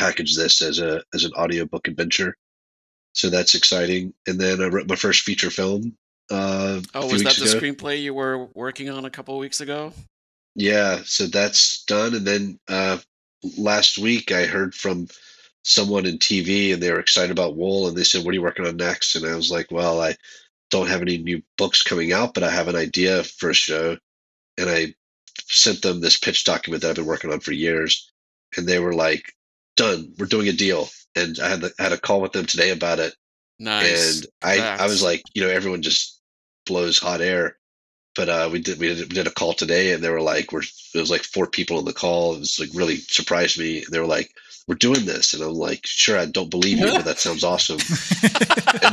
package this as an audiobook adventure. So that's exciting. And then I wrote my first feature film. Was that the screenplay you were working on a couple of weeks ago? Yeah, so that's done. And then last week I heard from someone in TV and they were excited about Wool and they said, what are you working on next? And I was like, well, I don't have any new books coming out, but I have an idea for a show. And I sent them this pitch document that I've been working on for years, and they were like, done, we're doing a deal. And I had a call with them today about it. Nice. And I was like, everyone just blows hot air, but we did a call today, and they were like, it was like 4 people on the call. It was like really surprised me. And they were like, we're doing this. And I'm like, sure, I don't believe you, but that sounds awesome.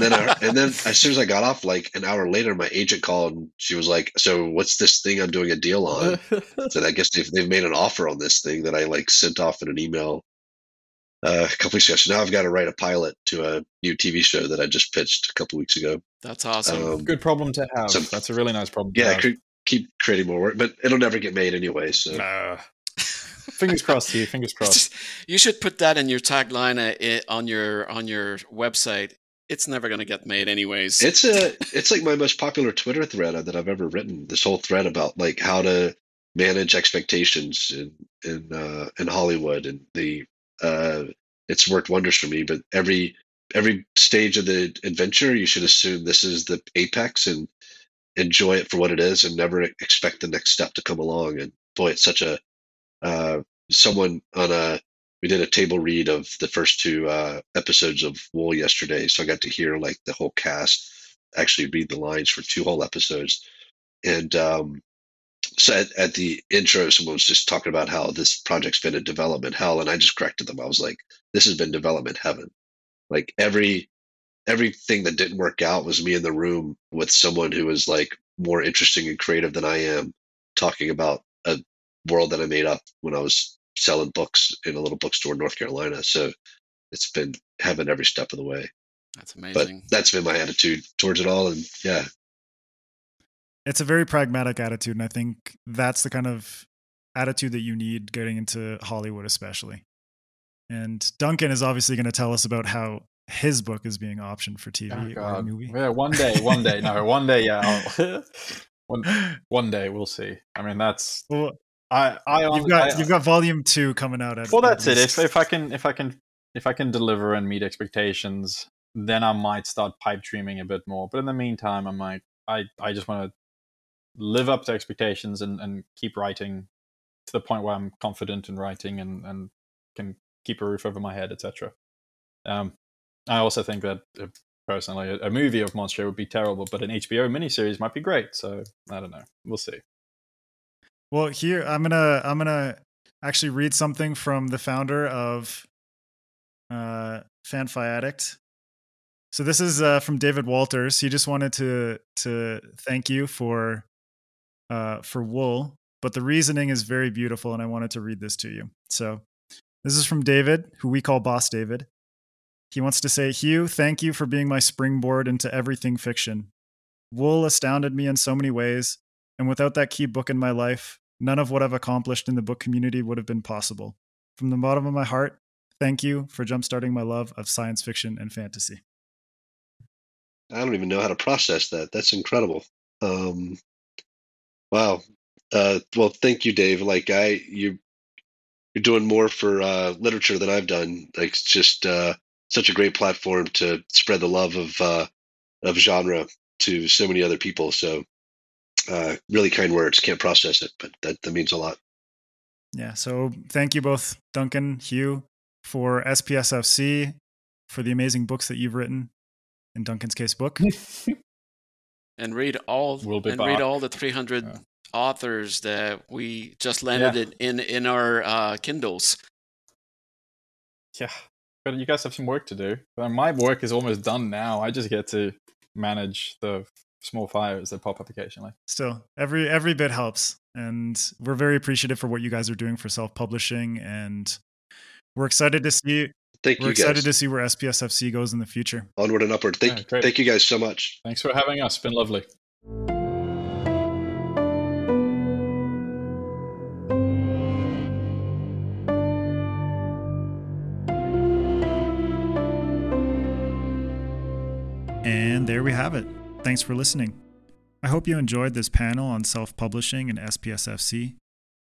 and then as soon as I got off, like an hour later, my agent called and she was like, so what's this thing I'm doing a deal on? So I guess they've made an offer on this thing that I like sent off in an email a couple weeks ago. So now I've got to write a pilot to a new TV show that I just pitched a couple weeks ago. That's awesome. Good problem to have. So, that's a really nice problem. Yeah. Keep creating more work, but it'll never get made anyway. So. Fingers crossed, Hugh. Fingers crossed. You should put that in your tagline on your website. It's never going to get made anyways. It's like my most popular Twitter thread that I've ever written. This whole thread about like how to manage expectations in Hollywood, and it's worked wonders for me. But every stage of the adventure, you should assume this is the apex and enjoy it for what it is, and never expect the next step to come along. And boy, it's such a we did a table read of the first 2 episodes of Wool yesterday, so I got to hear like the whole cast actually read the lines for 2 whole episodes, and so at the intro, someone was just talking about how this project's been in development hell, and I just corrected them. I was like, this has been development heaven. Like everything that didn't work out was me in the room with someone who was like more interesting and creative than I am, talking about a world that I made up when I was selling books in a little bookstore in North Carolina. So it's been heaven every step of the way. That's amazing. But that's been my attitude towards it all. And yeah. It's a very pragmatic attitude. And I think that's the kind of attitude that you need getting into Hollywood, especially. And Duncan is obviously going to tell us about how his book is being optioned for TV or a movie. Yeah, one day. No, one day. Yeah. one day we'll see. I mean, that's, well, you've got volume 2 coming out. Well, that's it. If I can deliver and meet expectations, then I might start pipe dreaming a bit more. But in the meantime, I'm like, I just want to live up to expectations and keep writing to the point where I'm confident in writing and can keep a roof over my head, etc. I also think that personally, a movie of Monster would be terrible, but an HBO miniseries might be great. So I don't know. We'll see. Well, here I'm gonna actually read something from the founder of FANFI Addict. So this is from David Walters. He just wanted to thank you for Wool, but the reasoning is very beautiful, and I wanted to read this to you. So this is from David, who we call Boss David. He wants to say, Hugh, thank you for being my springboard into everything fiction. Wool astounded me in so many ways, and without that key book in my life, none of what I've accomplished in the book community would have been possible. From the bottom of my heart, thank you for jumpstarting my love of science fiction and fantasy. I don't even know how to process that. That's incredible. Wow. Well, thank you, Dave. Like you're doing more for literature than I've done. Like it's just such a great platform to spread the love of genre to so many other people. So really kind words. Can't process it, but that means a lot. Yeah. So thank you both, Duncan, Hugh, for SPSFC, for the amazing books that you've written, in Duncan's case, book. And read all the 300 authors that we just landed in our Kindles. Yeah. But you guys have some work to do. My work is almost done now. I just get to manage the small fires that pop up occasionally. Still, every bit helps. And we're very appreciative for what you guys are doing for self-publishing, and we're excited to see. We're excited to see where SPSFC goes in the future. Onward and upward. Thank you guys so much. Thanks for having us. It's been lovely. And there we have it. Thanks for listening. I hope you enjoyed this panel on self-publishing and SPSFC.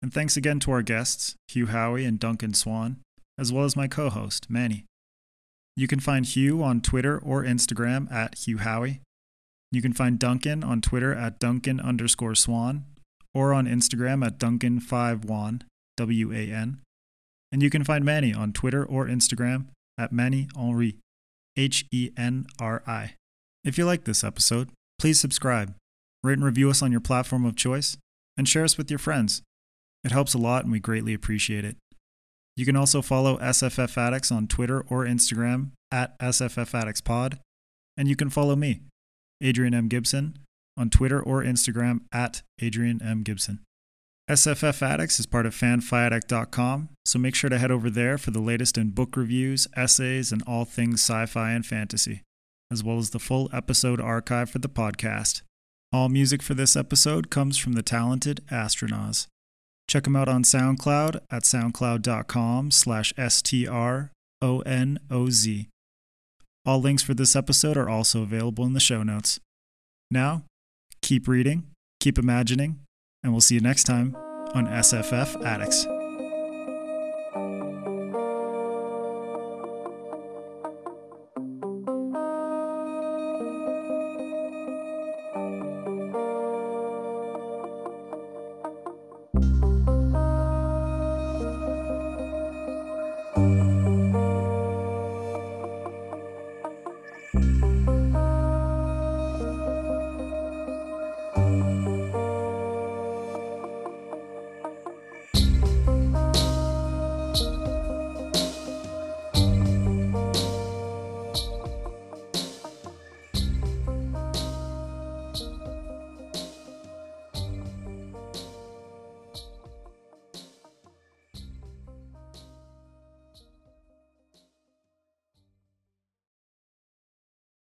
And thanks again to our guests, Hugh Howey and Duncan Swan, as well as my co-host, Manny. You can find Hugh on Twitter or Instagram at Hugh Howey. You can find Duncan on Twitter at Duncan_Swan, or on Instagram at Duncan51, W-A-N. And you can find Manny on Twitter or Instagram at Manny Henri, H-E-N-R-I. If you like this episode, please subscribe, rate and review us on your platform of choice, and share us with your friends. It helps a lot and we greatly appreciate it. You can also follow SFF Addicts on Twitter or Instagram at SFF Addicts Pod. And you can follow me, Adrian M. Gibson, on Twitter or Instagram at Adrian M. Gibson. SFF Addicts is part of fanfiaddict.com, so make sure to head over there for the latest in book reviews, essays, and all things sci-fi and fantasy, as well as the full episode archive for the podcast. All music for this episode comes from the talented Astronauts. Check them out on SoundCloud at soundcloud.com/STRONOZ. All links for this episode are also available in the show notes. Now, keep reading, keep imagining, and we'll see you next time on SFF Addicts.